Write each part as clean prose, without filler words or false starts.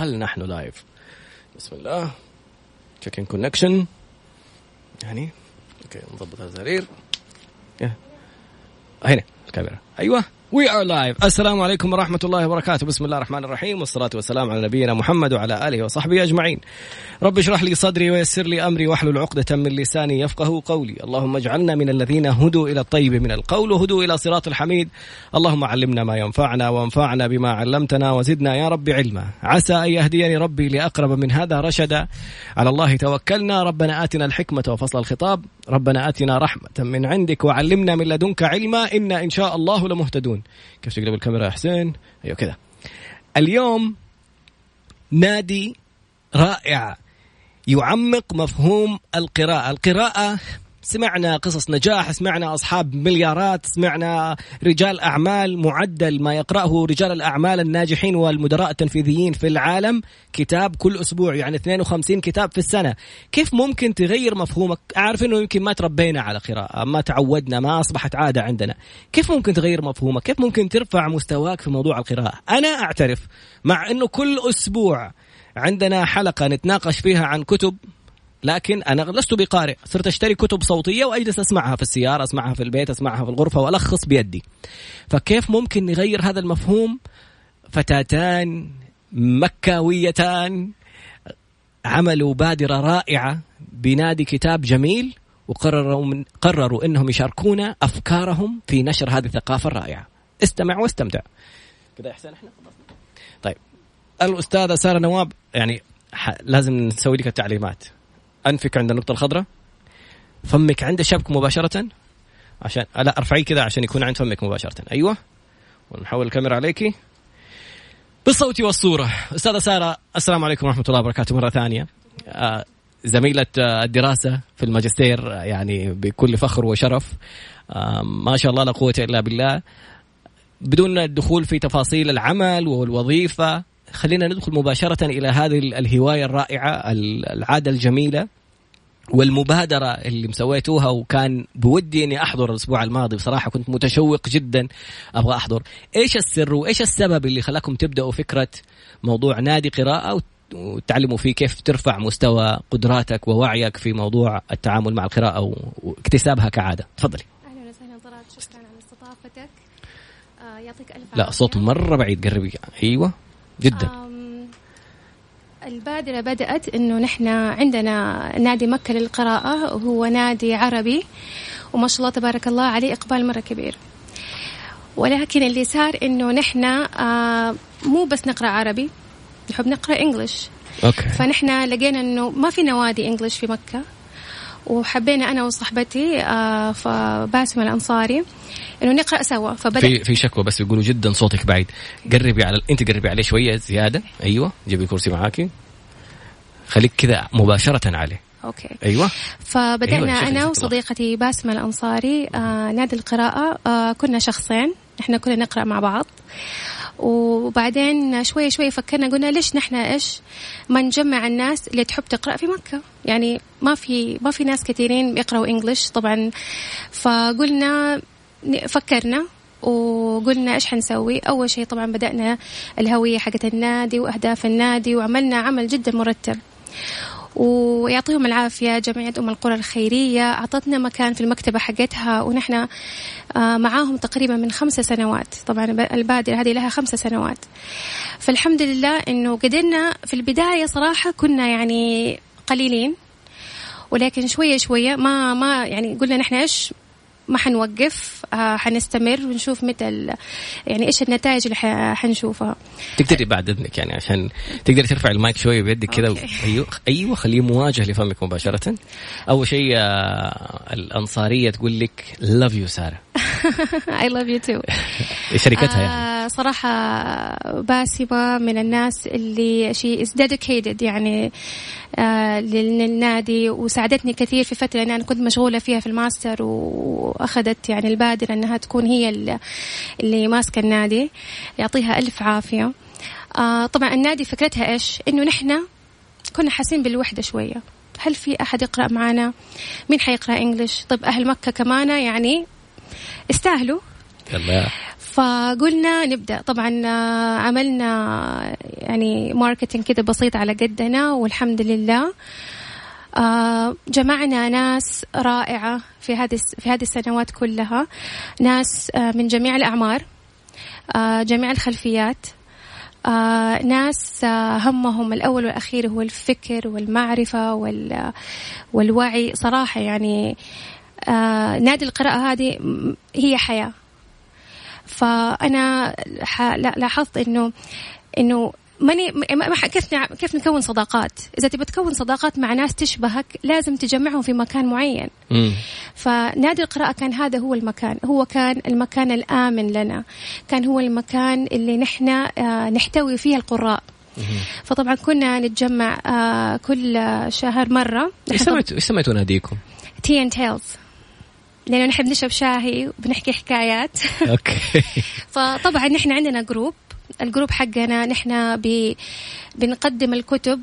هل نحن لايف؟ بسم الله. تشيكين كونكشن يعني. اوكي نضبط الزرير هنا الكاميرا. ايوه وي ار لايف. السلام عليكم ورحمه الله وبركاته. بسم الله الرحمن الرحيم والصلاه والسلام على نبينا محمد وعلى اله وصحبه اجمعين. رب اشرح لي صدري ويسر لي امري واحلل عقده من لساني يفقهوا قولي. اللهم اجعلنا من الذين هدوا الى الطيب من القول وهدوا الى صراط الحميد. اللهم علمنا ما ينفعنا وانفعنا بما علمتنا وزدنا يا رب علما. عسى ان يهديني ربي لاقرب من هذا رشدا. على الله توكلنا. ربنا آتنا الحكمه وفصل الخطاب. ربنا آتنا رحمه من عندك وعلمنا من لدنك علما. إنا ان شاء الله لمهتدون. كيف تقلب الكاميرا يا حسين؟ ايوه كذا. اليوم نادي رائع يعمق مفهوم القراءة. القراءة سمعنا قصص نجاح، سمعنا أصحاب مليارات، سمعنا رجال أعمال. معدل ما يقرأه رجال الأعمال الناجحين والمدراء التنفيذيين في العالم كتاب كل أسبوع، يعني 52 كتاب في السنة. كيف ممكن تغير مفهومك؟ أعرف أنه يمكن ما تربينا على قراءة، ما تعودنا، ما أصبحت عادة عندنا. كيف ممكن تغير مفهومك؟ كيف ممكن ترفع مستواك في موضوع القراءة؟ أنا أعترف مع أنه كل أسبوع عندنا حلقة نتناقش فيها عن كتب، لكن أنا لست بقارئ. صرت أشتري كتب صوتية وأجلس أسمعها في السيارة، أسمعها في البيت، أسمعها في الغرفة وألخص بيدي. فكيف ممكن نغير هذا المفهوم؟ فتاتان مكاويتان عملوا بادرة رائعة بنادي كتاب جميل، وقرروا إنهم يشاركونا أفكارهم في نشر هذه الثقافة الرائعة. استمع واستمتع كده يا حسين. إحنا طيب الأستاذة سارة نواب، يعني لازم نسوي لك التعليمات. أنفك عند النقطة الخضراء، فمك عند الشبك مباشرة، عشان لا أرفعي كذا عشان يكون عند فمك مباشرة. أيوة، ونحول الكاميرا عليكي بالصوت والصورة. أستاذة سارة، السلام عليكم ورحمة الله وبركاته مرة ثانية. زميلة الدراسة في الماجستير، يعني بكل فخر وشرف. ما شاء الله لا قوة إلا بالله. بدون الدخول في تفاصيل العمل والوظيفة، خلينا ندخل مباشرة إلى هذه الهواية الرائعة، العادة الجميلة والمبادرة اللي مسويتوها. وكان بودي أني أحضر الأسبوع الماضي، بصراحة كنت متشوق جدا أبغى أحضر. إيش السر وإيش السبب اللي خلاكم تبدأوا فكرة موضوع نادي قراءة وتعلموا فيه كيف ترفع مستوى قدراتك ووعيك في موضوع التعامل مع القراءة واكتسابها كعادة؟ تفضلي. أهلا وسهلا طلعت، شكرا على استضافتك. يعطيك ألف عافية. لا صوت مرة بعيد، قربي. أيوة جدا. البادرة بدأت إنه نحن عندنا نادي مكة للقراءة، وهو نادي عربي وما شاء الله تبارك الله عليه إقبال مرة كبير. ولكن اللي صار إنه نحن مو بس نقرأ عربي، نحب نقرأ إنجليش. فنحن لقينا إنه ما في نوادي إنجليش في مكة، وحبينا أنا وصحبتي فباسم الأنصاري إنه نقرأ سوا. في شكوى بس يقولوا جدا صوتك بعيد. قربي على أنت، قربي عليه شوية زيادة. أيوة جيبي كرسي معاكي، خليك كذا مباشرة عليه. أوكي أيوة. فبدأنا أنا وصديقتي باسم الأنصاري نادي القراءة. كنا شخصين، نحن كنا نقرأ مع بعض، وبعدين شوي شوي فكرنا قلنا ليش نحن إيش ما نجمع الناس اللي تحب تقرأ في مكة. يعني ما في ناس كثيرين يقرأوا إنجليش طبعا. فقلنا فكرنا وقلنا إيش حنسوي. أول شيء طبعا بدأنا الهوية حقت النادي وأهداف النادي، وعملنا عمل جدا مرتب. ويعطيهم العافية جمعية أم القرى الخيرية، أعطتنا مكان في المكتبة حقتها، ونحن معاهم تقريبا من 5 سنوات. طبعا البادرة هذه لها 5 سنوات. فالحمد لله أنه قدرنا في البداية، صراحة كنا يعني قليلين، ولكن شوية شوية ما يعني قلنا نحن إيش ما حنوقف، حنستمر ونشوف متى يعني إيش النتائج اللي حنشوفها. تقدري بعد إذنك يعني عشان تقدري ترفع المايك شوية بيدك كذا. أيوة خليه مواجه لفمك مباشرة. أول شيء الأنصارية تقول لك love you سارة. I love you too. شركتها يعني صراحة باسمة من الناس اللي she is dedicated يعني للنادي، وساعدتني كثير في فترة أنا كنت مشغولة فيها في الماستر، وأخذت يعني البادرة أنها تكون هي اللي ماسكة النادي. يعطيها ألف عافية. طبعا النادي فكرتها إيش؟ إنه نحن كنا حاسين بالوحدة شوية. هل في أحد يقرأ معنا؟ مين حيقرأ إنجليش؟ طيب أهل مكة كمان يعني استاهلوا. فقلنا نبدأ. طبعا عملنا يعني ماركتينج كده بسيط على قدنا والحمد لله جمعنا ناس رائعة في هذه السنوات كلها, ناس من جميع الأعمار, جميع الخلفيات, ناس همهم الأول والأخير هو الفكر والمعرفة والوعي. صراحة يعني نادي القراءة هذه هي حياة. فأنا لاحظت إنه ما كيف نكون صداقات. إذا تبي تكون صداقات مع ناس تشبهك لازم تجمعهم في مكان معين. فنادي القراءة كان هذا هو المكان, هو كان المكان الآمن لنا, كان هو المكان اللي نحن نحتوي فيه القراء. فطبعا كنا نتجمع كل شهر مرة. إيش سميتوا ناديكم؟ T&Tales, لأنه نحب نشرب شاهي وبنحكي حكايات. فطبعا نحن عندنا جروب, الجروب حقنا نحن بنقدم الكتب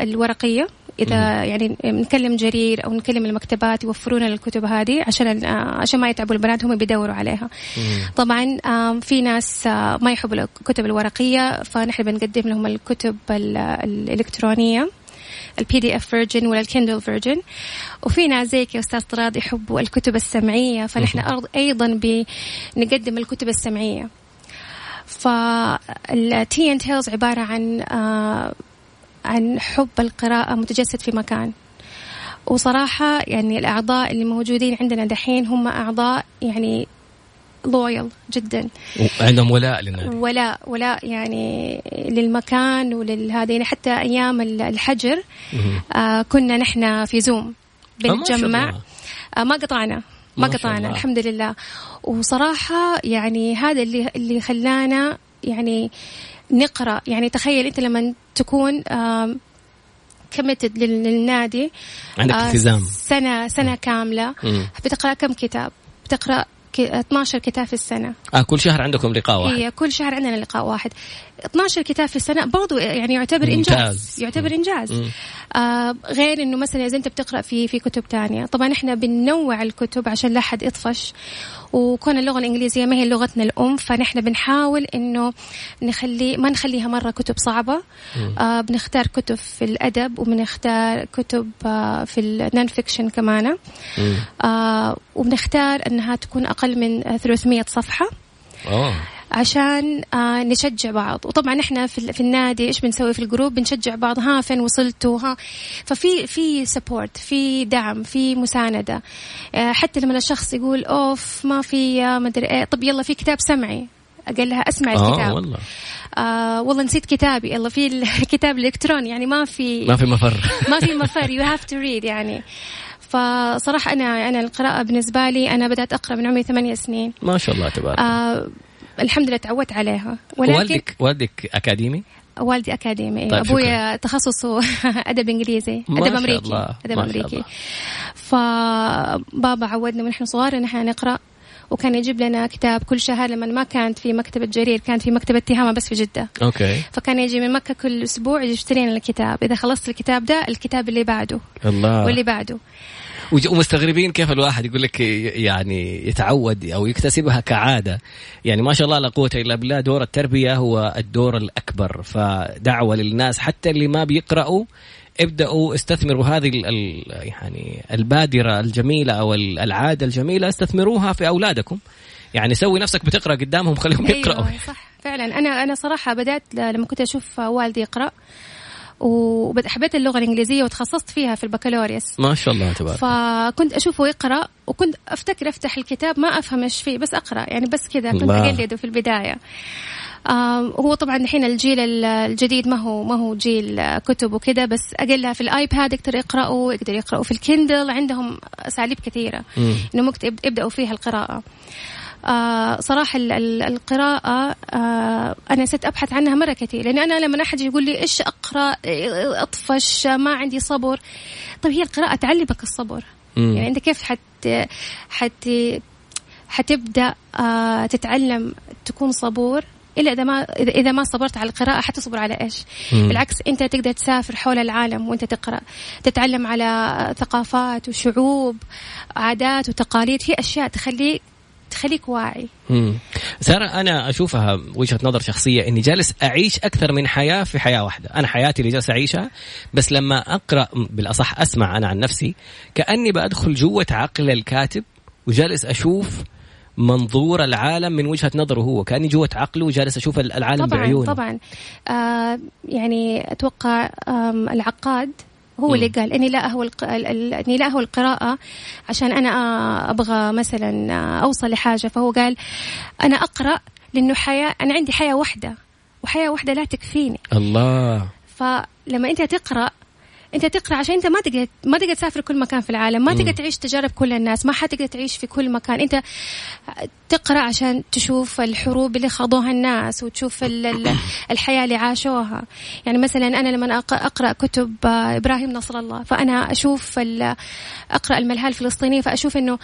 الورقية, إذا يعني نكلم جرير أو نكلم المكتبات يوفرون الكتب هذه عشان ما يتعبوا البنات, هم بيدوروا عليها. طبعا في ناس ما يحبوا الكتب الورقية فنحن بنقدم لهم الكتب الإلكترونية, الPDF version ولا الكندل version. وفي ناس زيك يا أستاذ طراد يحبوا الكتب السمعية, فنحن أيضا بنقدم الكتب السمعية. فالT&Tales عبارة عن حب القراءة متجسد في مكان. وصراحة يعني الأعضاء اللي موجودين عندنا دحين هم أعضاء يعني لويال جدا, عندهم ولاء للنادي, ولاء يعني للمكان وللهذين. حتى أيام الحجر كنا نحن في زوم بنتجمع, ما قطعنا الحمد لله. وصراحة يعني هذا اللي خلانا يعني نقرأ. يعني تخيل أنت لما تكون committed للنادي, عندك التزام سنة كاملة, بتقرأ كم كتاب؟ بتقرأ 12 كتاب في السنة. كل شهر عندكم لقاء واحد؟ هي كل شهر عندنا لقاء واحد. 12 كتاب في السنة برضو يعني يعتبر إنجاز, غير إنه مثلا إذا أنت بتقرأ في كتب تانية. طبعا إحنا بننوع الكتب عشان لا حد يطفش, وكون اللغة الإنجليزية ما هي لغتنا الأم, فنحن بنحاول إنه ما نخليها مرة كتب صعبة. بنختار كتب في الأدب, وبنختار كتب في النون فيكشن كمان, وبنختار أنها تكون أقل من 300 صفحة عشان نشجع بعض. وطبعا احنا في النادي ايش بنسوي في الجروب؟ بنشجع بعض, فين وصلتوا, ففي سبورت, في دعم, في مساندة. حتى لما الشخص يقول اوف ما في ما ادري ايه, طب يلا في كتاب سمعي, قال لها اسمع الكتاب. والله نسيت كتابي, يلا في الكتاب الالكتروني. يعني ما في مفر. you have to read يعني. فصراحة انا القراءة بالنسبة لي, انا بدأت اقرأ من عمري 8 سنين. ما شاء الله تبارك. الحمد لله تعودت عليها. ولكن والدك أكاديمي؟ والدي أكاديمي. طيب أبويا تخصصه أدب إنجليزي, أدب أمريكي. فبابا عودنا ونحن صغار إن احنا نقرأ, وكان يجيب لنا كتاب كل شهر. لما ما كانت في مكتبة جرير كانت في مكتبة تهامة بس في جدة. فكان يجي من مكة كل أسبوع يشتري لنا الكتاب. إذا خلصت الكتاب ده الكتاب اللي بعده, الله, واللي بعده. ومستغربين كيف الواحد يقول لك يعني يتعود أو يكتسبها كعادة. يعني ما شاء الله لا قوة إلا بالله, دور التربية هو الدور الأكبر. فدعوة للناس حتى اللي ما بيقرأوا, ابدأوا استثمروا هذه يعني البادرة الجميلة أو العادة الجميلة, استثمروها في أولادكم. يعني سوي نفسك بتقرأ قدامهم, خليهم يقرأوا. أيوة صح فعلا. أنا صراحة بدأت لما كنت أشوف والدي يقرأ, وحبيت اللغة الإنجليزية وتخصصت فيها في البكالوريوس. ما شاء الله تبارك. فكنت أشوفه يقرأ, وكنت أفتكر أفتح الكتاب ما أفهم إيش فيه, بس أقرأ يعني, بس كذا كنت أقلده في البداية. هو طبعا الحين الجيل الجديد ما هو جيل كتب وكذا, بس أقلها في الآيباد يقدروا يقرأوا في الكندل. عندهم أساليب كثيرة إنه ممكن يبدأوا فيها القراءة. صراحة القراءة أنا صرت أبحث عنها مرة كثير, لأن أنا لما أحد يقول لي إيش أقرأ أطفش ما عندي صبر. طيب هي القراءة تعلمك الصبر. يعني أنت كيف حتبدأ تتعلم تكون صبور. إلا إذا ما صبرت على القراءة حتصبر على إيش؟ بالعكس أنت تقدر تسافر حول العالم وأنت تقرأ, تتعلم على ثقافات وشعوب, عادات وتقاليد, في أشياء تخليك تخليك واعي. سارة أنا أشوفها وجهة نظر شخصية إني جالس أعيش أكثر من حياة في حياة واحدة. أنا حياتي اللي جالس أعيشها، بس لما أقرأ بالأصح أسمع أنا عن نفسي كأني بأدخل جوة عقل الكاتب وجالس أشوف منظور العالم من وجهة نظره هو، كأني جوة عقله وجالس أشوف العالم بعيونه. طبعا يعني أتوقع العقاد هو اللي قال إني لا أهوى القراءة عشان أنا أبغى مثلا أوصل لحاجة، فهو قال أنا أقرأ لأنه حياة، أنا عندي حياة واحدة وحياة واحدة لا تكفيني. الله. فلما أنت تقرأ عشان أنت ما تقدر تسافر كل مكان في العالم، ما تقدر تعيش تجارب كل الناس، ما حتقدر تعيش في كل مكان. أنت تقرأ عشان تشوف الحروب اللي خاضوها الناس وتشوف الحياة اللي عاشوها. يعني مثلا أنا لما أقرأ كتب إبراهيم نصر الله فأنا أقرأ الملهى الفلسطينية فأشوف إنه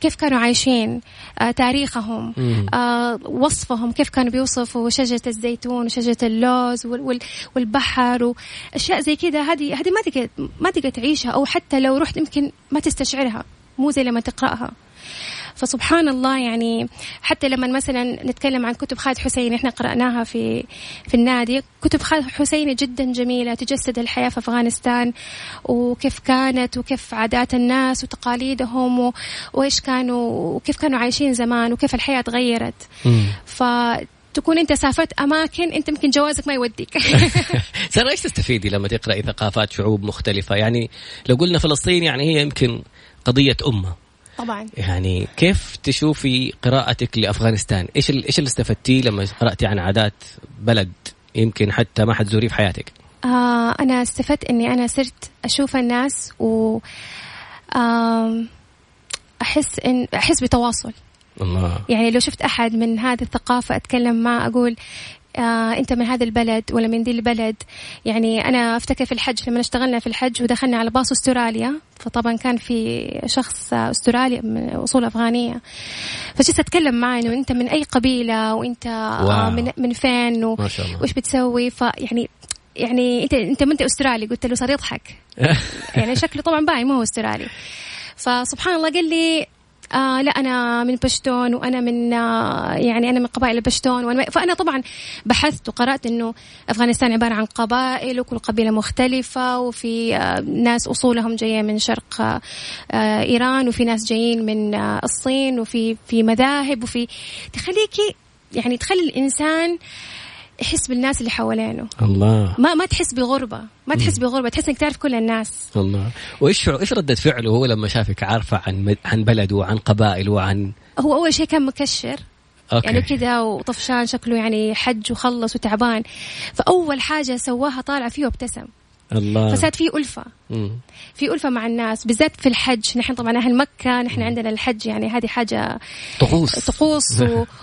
كيف كانوا عايشين، تاريخهم، وصفهم، كيف كانوا بيوصفوا شجرة الزيتون وشجرة اللوز والبحر وأشياء زي كده. هذه ما تقدر تعيشها، أو حتى لو رحت يمكن ما تستشعرها، مو زي لما تقرأها. فسبحان الله، يعني حتى لما مثلا نتكلم عن كتب خالد حسيني، احنا قرأناها في النادي. كتب خالد حسيني جدا جميلة، تجسد الحياة في أفغانستان وكيف كانت وكيف عادات الناس وتقاليدهم وإيش كانوا وكيف كانوا عايشين زمان وكيف الحياة تغيرت. فتكون انت سافرت أماكن انت ممكن جوازك ما يوديك. سارة، ايش تستفيدي لما تقرأي ثقافات شعوب مختلفة؟ يعني لو قلنا فلسطين يعني هي يمكن قضية أمة طبعا، يعني كيف تشوفي قراءتك لأفغانستان؟ إيش اللي استفدتيه لما قرأتي عن عادات بلد يمكن حتى ما حد زوريه في حياتك؟ أنا استفدت إني أنا صرت أشوف الناس وأحس بتواصل. الله. يعني لو شفت أحد من هذه الثقافة أتكلم معه أقول أنت من هذا البلد ولا من دي البلد. يعني أنا أفتكر في الحج لما اشتغلنا في الحج ودخلنا على باص أستراليا، فطبعا كان في شخص أسترالي من أصول أفغانية، فجلس أتكلم معه إنه أنت من أي قبيلة وأنت من فين وإيش بتسوي. فيعني أنت أسترالي، قلت له، صار يضحك. يعني شكله طبعا باين ما هو أسترالي. فسبحان الله قال لي لا أنا من بشتون، وأنا من يعني أنا من قبائل بشتون. فأنا طبعا بحثت وقرأت إنه أفغانستان عبارة عن قبائل وكل قبيلة مختلفة، وفي ناس أصولهم جاية من شرق إيران، وفي ناس جايين من الصين، وفي مذاهب، وفي تخليكي يعني تخلي الإنسان يحس بالناس اللي حوالينه. الله. ما تحس بغربة، ما تحس بغربة، تحس إنك تعرف كل الناس. الله. وإيش ردة فعله هو لما شافك عارفة عن بلده وعن قبائله وعن؟ هو أول شيء كان مكشر. أوكي. يعني كذا وطفشان، شكله يعني حج وخلص وتعبان، فأول حاجة سواها طالعة فيه وابتسم. الله. فساد فيه ألفة، في ألفة مع الناس، بالذات في الحج. نحن طبعا أهل مكة، نحن عندنا الحج يعني هذه حاجة طقوس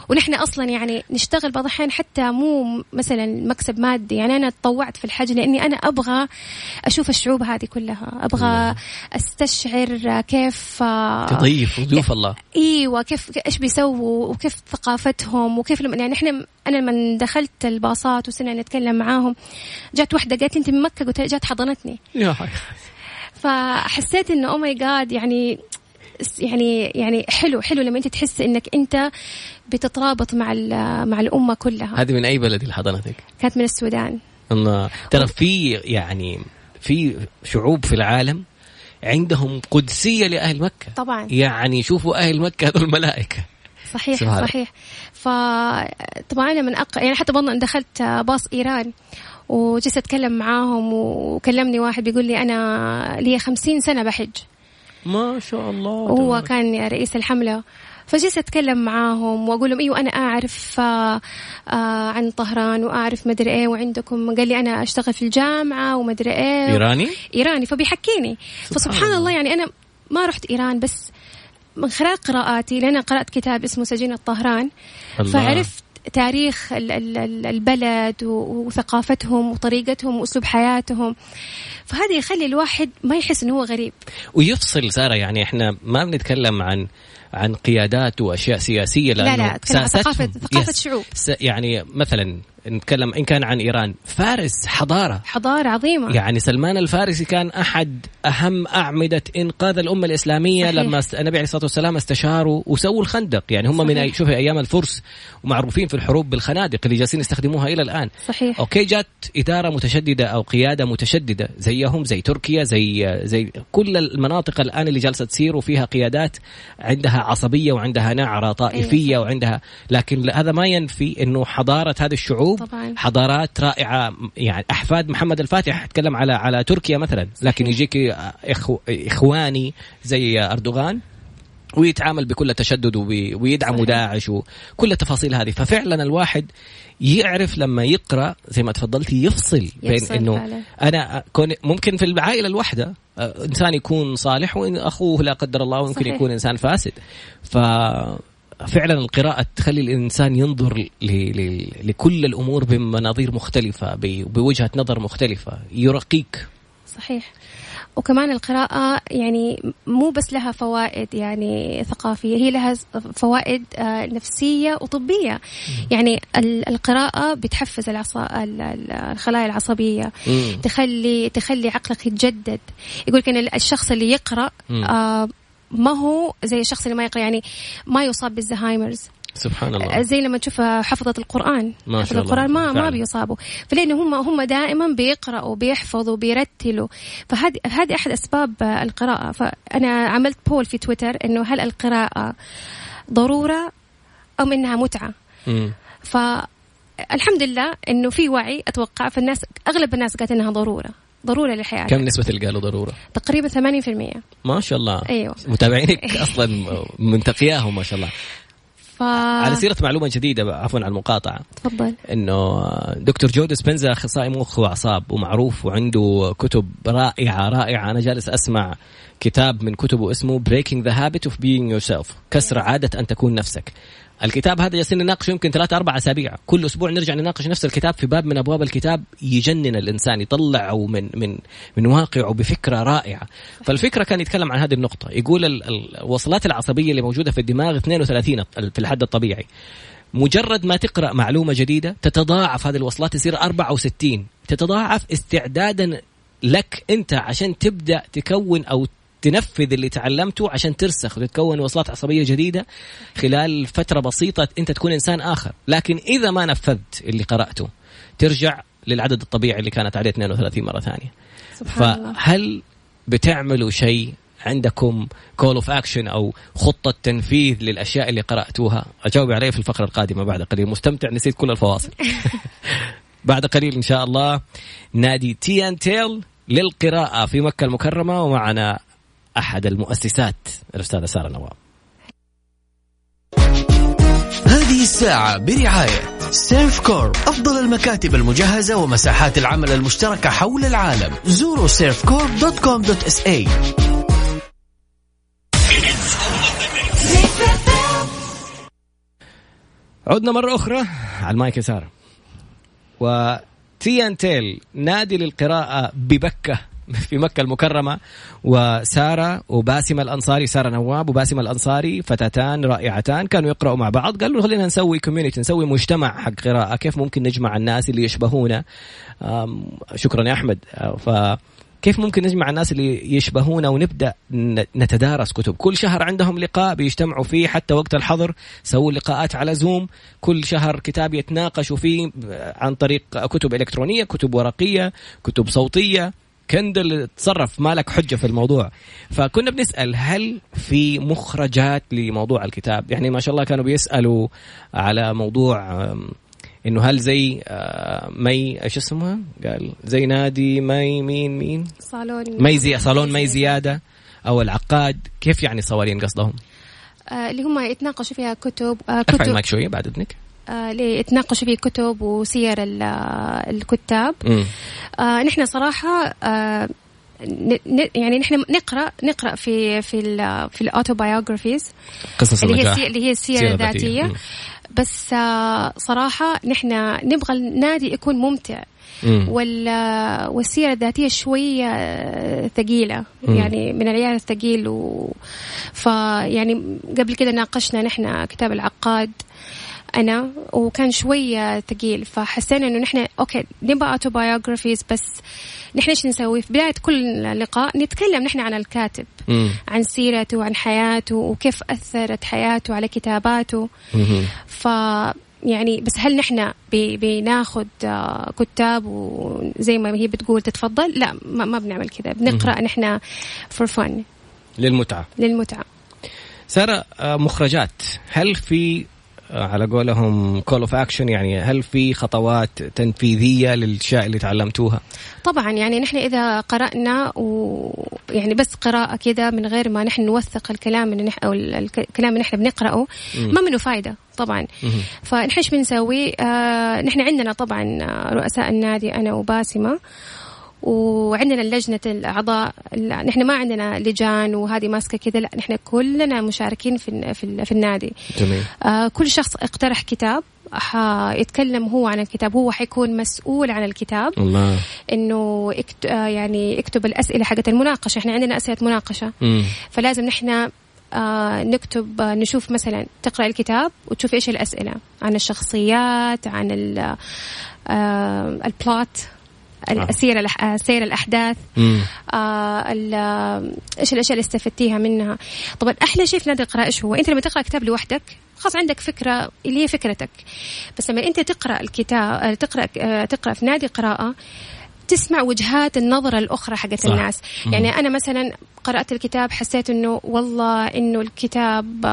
ونحن أصلا يعني نشتغل بعض الأحيان حتى مو مثلا مكسب مادي. يعني أنا تطوعت في الحج لأني أنا أبغى أشوف الشعوب هذه كلها، أبغى أستشعر كيف تضيف وضيوف الله. إيوة، كيف إيش بيسووا وكيف ثقافتهم وكيف يعني أنا من دخلت الباصات وصرنا نتكلم معاهم، جات واحدة قالت لي أنت من مكة، قلت جات حضنتني. يا حي. فحسيت إنه أو ماي جاد، يعني حلو لما أنت تحس إنك أنت بتترابط مع الأمة كلها. هذه من أي بلد اللي حضنتك؟ كانت من السودان. الله. ترى في شعوب في العالم عندهم قدسية لأهل مكة. طبعا. يعني شوفوا أهل مكة هذول الملائكة. صحيح. فطبعا أنا يعني حتى بظن دخلت باص إيران وجلست أتكلم معاهم، وكلمني واحد بيقول لي أنا لي 50 سنة بحج. ما شاء الله. هو كان رئيس الحملة، فجلست أتكلم معاهم وأقول لهم أيوة أنا أعرف عن طهران وأعرف مدري إيه وعندكم. قال لي أنا أشتغل في الجامعة ومدري إيه. إيراني فبيحكيني. فسبحان الله، يعني أنا ما رحت إيران بس من خلال قراءاتي، لأن قرأت كتاب اسمه سجينة طهران. الله. فعرفت تاريخ البلد وثقافتهم وطريقتهم وأسلوب حياتهم، فهذا يخلي الواحد ما يحس أنه هو غريب ويفصل. سارة، يعني إحنا ما بنتكلم عن قيادات وأشياء سياسية، لأنه لا ثقافة شعوب. يعني مثلا نتكلم إن كان عن إيران, فارس حضارة عظيمة. يعني سلمان الفارسي كان أحد أهم أعمدة إنقاذ الأمة الإسلامية. صحيح. لما النبي عليه الصلاة والسلام استشاروا وسووا الخندق, يعني هم من شوف أيام الفرس ومعروفين في الحروب بالخنادق اللي جالسين يستخدموها إلى الآن. صحيح. أوكي, جات إدارة متشددة أو قيادة متشددة زيهم, زي تركيا, زي كل المناطق الآن اللي جالسة تسير وفيها قيادات عندها عصبية وعندها نعرة طائفية. أيوة. وعندها, لكن هذا ما ينفي إنه حضارة هذه الشعوب طبعاً. حضارات رائعة, يعني أحفاد محمد الفاتح أتكلم على تركيا مثلا, لكن يجيك إخواني زي أردوغان ويتعامل بكل تشدد ويدعم داعش وكل التفاصيل هذه. ففعلا الواحد يعرف لما يقرأ زي ما تفضلتي يفصل بين إنه أنا ممكن في العائلة الوحدة إنسان يكون صالح وأخوه لا قدر الله ممكن صحيح. يكون إنسان فاسد. ففعلا القراءة تخلي الإنسان ينظر لكل الأمور بمناظير مختلفة بوجهة نظر مختلفة, يرقيك. صحيح. وكمان القراءة يعني مو بس لها فوائد يعني ثقافية, هي لها فوائد نفسية وطبية. يعني القراءة بتحفز الخلايا العصبية, تخلي عقلك يتجدد. يقولك أن الشخص اللي يقرأ ما هو زي الشخص اللي ما يقرأ, يعني ما يصاب بالزهايمرز. سبحان الله. زي لما تشوف حفظة القرآن, حفظة القرآن ما بيصابوا, فلأن هم دائما بيقرأوا بيحفظوا بيرتلوا. فهذه أحد أسباب القراءة. فأنا عملت بول في تويتر إنه هل القراءة ضرورة أم إنها متعة؟ فالحمد لله إنه في وعي أتوقع, فالناس أغلب الناس قالت إنها ضرورة للحياة. كم نسبة اللي قالوا ضرورة؟ تقريبا 80%. ما شاء الله. أيوة. متابعينك أصلا منتقياهم ما شاء الله. على سيرة معلومة جديدة, عفوا على المقاطعة, تفضل. إنه دكتور جو ديسبنزا أخصائي مخ وأعصاب ومعروف وعنده كتب رائعة. أنا جالس أسمع كتاب من كتبه اسمه Breaking the Habit of Being Yourself, كسر عادة أن تكون نفسك. الكتاب هذا جالسين نناقشه يمكن 3-4 أسابيع, كل أسبوع نرجع نناقش نفس الكتاب في باب من أبواب الكتاب. يجنن الإنسان, يطلعه من واقعه بفكرة رائعة. فالفكرة كان يتكلم عن هذه النقطة, يقول الوصلات العصبية اللي موجودة في الدماغ 32 في الحد الطبيعي. مجرد ما تقرأ معلومة جديدة تتضاعف هذه الوصلات, تصير 64, تتضاعف استعدادا لك أنت عشان تبدأ تكون أو تنفذ اللي تعلمته, عشان ترسخ وتتكون وصلات عصبية جديدة خلال فترة بسيطة أنت تكون إنسان آخر. لكن إذا ما نفذت اللي قرأته ترجع للعدد الطبيعي اللي كانت عليه 32 مرة ثانية. سبحان الله. فهل بتعملوا شيء عندكم call of action أو خطة تنفيذ للأشياء اللي قرأتوها؟ أجاوب عليه في الفقرة القادمة بعد قليل. مستمتع, نسيت كل الفواصل. بعد قليل إن شاء الله نادي T&Tales للقراءة في مكة المكرمة, ومعنا أحد المؤسسات الأستاذة سارة نواب. هذه الساعة برعاية سيرف كورب, أفضل المكاتب المجهزة ومساحات العمل المشتركة حول العالم. زوروا surfcorp.com.sa. عدنا مرة أخرى على المايك سارة. وتيانتيل نادي للقراءة ببكة في مكة المكرمة, وسارة وباسمة الأنصاري, سارة نواب وباسمة الأنصاري فتاتان رائعتان كانوا يقرأوا مع بعض. قالوا خلينا نسوي كوميونيتي, نسوي مجتمع حق قراءة, كيف ممكن نجمع الناس اللي يشبهونا. شكرا يا أحمد. كيف ممكن نجمع الناس اللي يشبهونا ونبدأ نتدارس كتب. كل شهر عندهم لقاء بيجتمعوا فيه حتى وقت الحظر, سووا لقاءات على زوم. كل شهر كتاب يتناقشوا فيه عن طريق كتب إلكترونية, كتب ورقية, كتب صوتية, كندل. تصرف, مالك حجة في الموضوع. فكنا بنسأل هل في مخرجات لموضوع الكتاب. يعني ما شاء الله كانوا بيسألوا على موضوع إنه هل زي مي إيش اسمها, قال زي نادي مي مين صالون مي زيادة أو العقاد, كيف يعني صوالين قصدهم اللي هم يتناقشوا فيها كتب. أفعل معك شوية بعد إذنك. ليتناقشوا في كتب وسير الكتاب. نحن صراحة يعني نحن نقرأ في الأوتوبايوغرافيز, قصص النجاح اللي هي السير الذاتية. بس صراحة نحن نبغى النادي يكون ممتع, والسيرة الذاتية شوية ثقيلة, يعني من العيار الثقيل. فيعني قبل كده ناقشنا نحن كتاب العقاد. أنا وكان شوية ثقيل, فحسينا إنه نحن أوكي نبغى أوتوبايوغرافيز, بس نحن إيش نسوي؟ في بداية كل لقاء نتكلم نحن عن الكاتب, عن سيرته وعن حياته وكيف أثرت حياته على كتاباته. ف يعني بس هل نحن بناخد كتاب وزي ما هي بتقول تتفضل؟ لا, ما بنعمل كذا, بنقرأ نحن فور فن, للمتعة. سارة, مخرجات, هل في على قولهم call of action, يعني هل في خطوات تنفيذية للأشياء اللي تعلمتوها؟ طبعا يعني نحن إذا قرأنا ويعني بس قراءة كده من غير ما نحن نوثق الكلام اللي نحن أو الكلام اللي نحن بنقرأه ما منه فايدة طبعا. فنحن إيش بنسوي؟ نحن عندنا طبعا رؤساء النادي أنا وباسمة, وعندنا لجنة الأعضاء. نحن ما عندنا لجان وهذه ماسكة كذا, لا نحن كلنا مشاركين في النادي. جميل. كل شخص اقترح كتاب حيتكلم هو عن الكتاب, هو حيكون مسؤول عن الكتاب. الله. إنه يعني اكتب الأسئلة حقة المناقشة. احنا عندنا أسئلة مناقشة, فلازم نحن نكتب, نشوف مثلا تقرأ الكتاب وتشوف إيش الأسئلة عن الشخصيات, عن البلوت, سير الأحداث, إيش الأشياء اللي استفدتيها منها. طبعا أحلى شيء في نادي القراءة إيش هو؟ أنت لما تقرأ كتاب لوحدك خلاص عندك فكرة اللي هي فكرتك, بس لما أنت تقرأ الكتاب تقرأ في نادي قراءة تسمع وجهات النظرة الأخرى حقت الناس. يعني أنا مثلا قرأت الكتاب حسيت أنه والله أنه الكتاب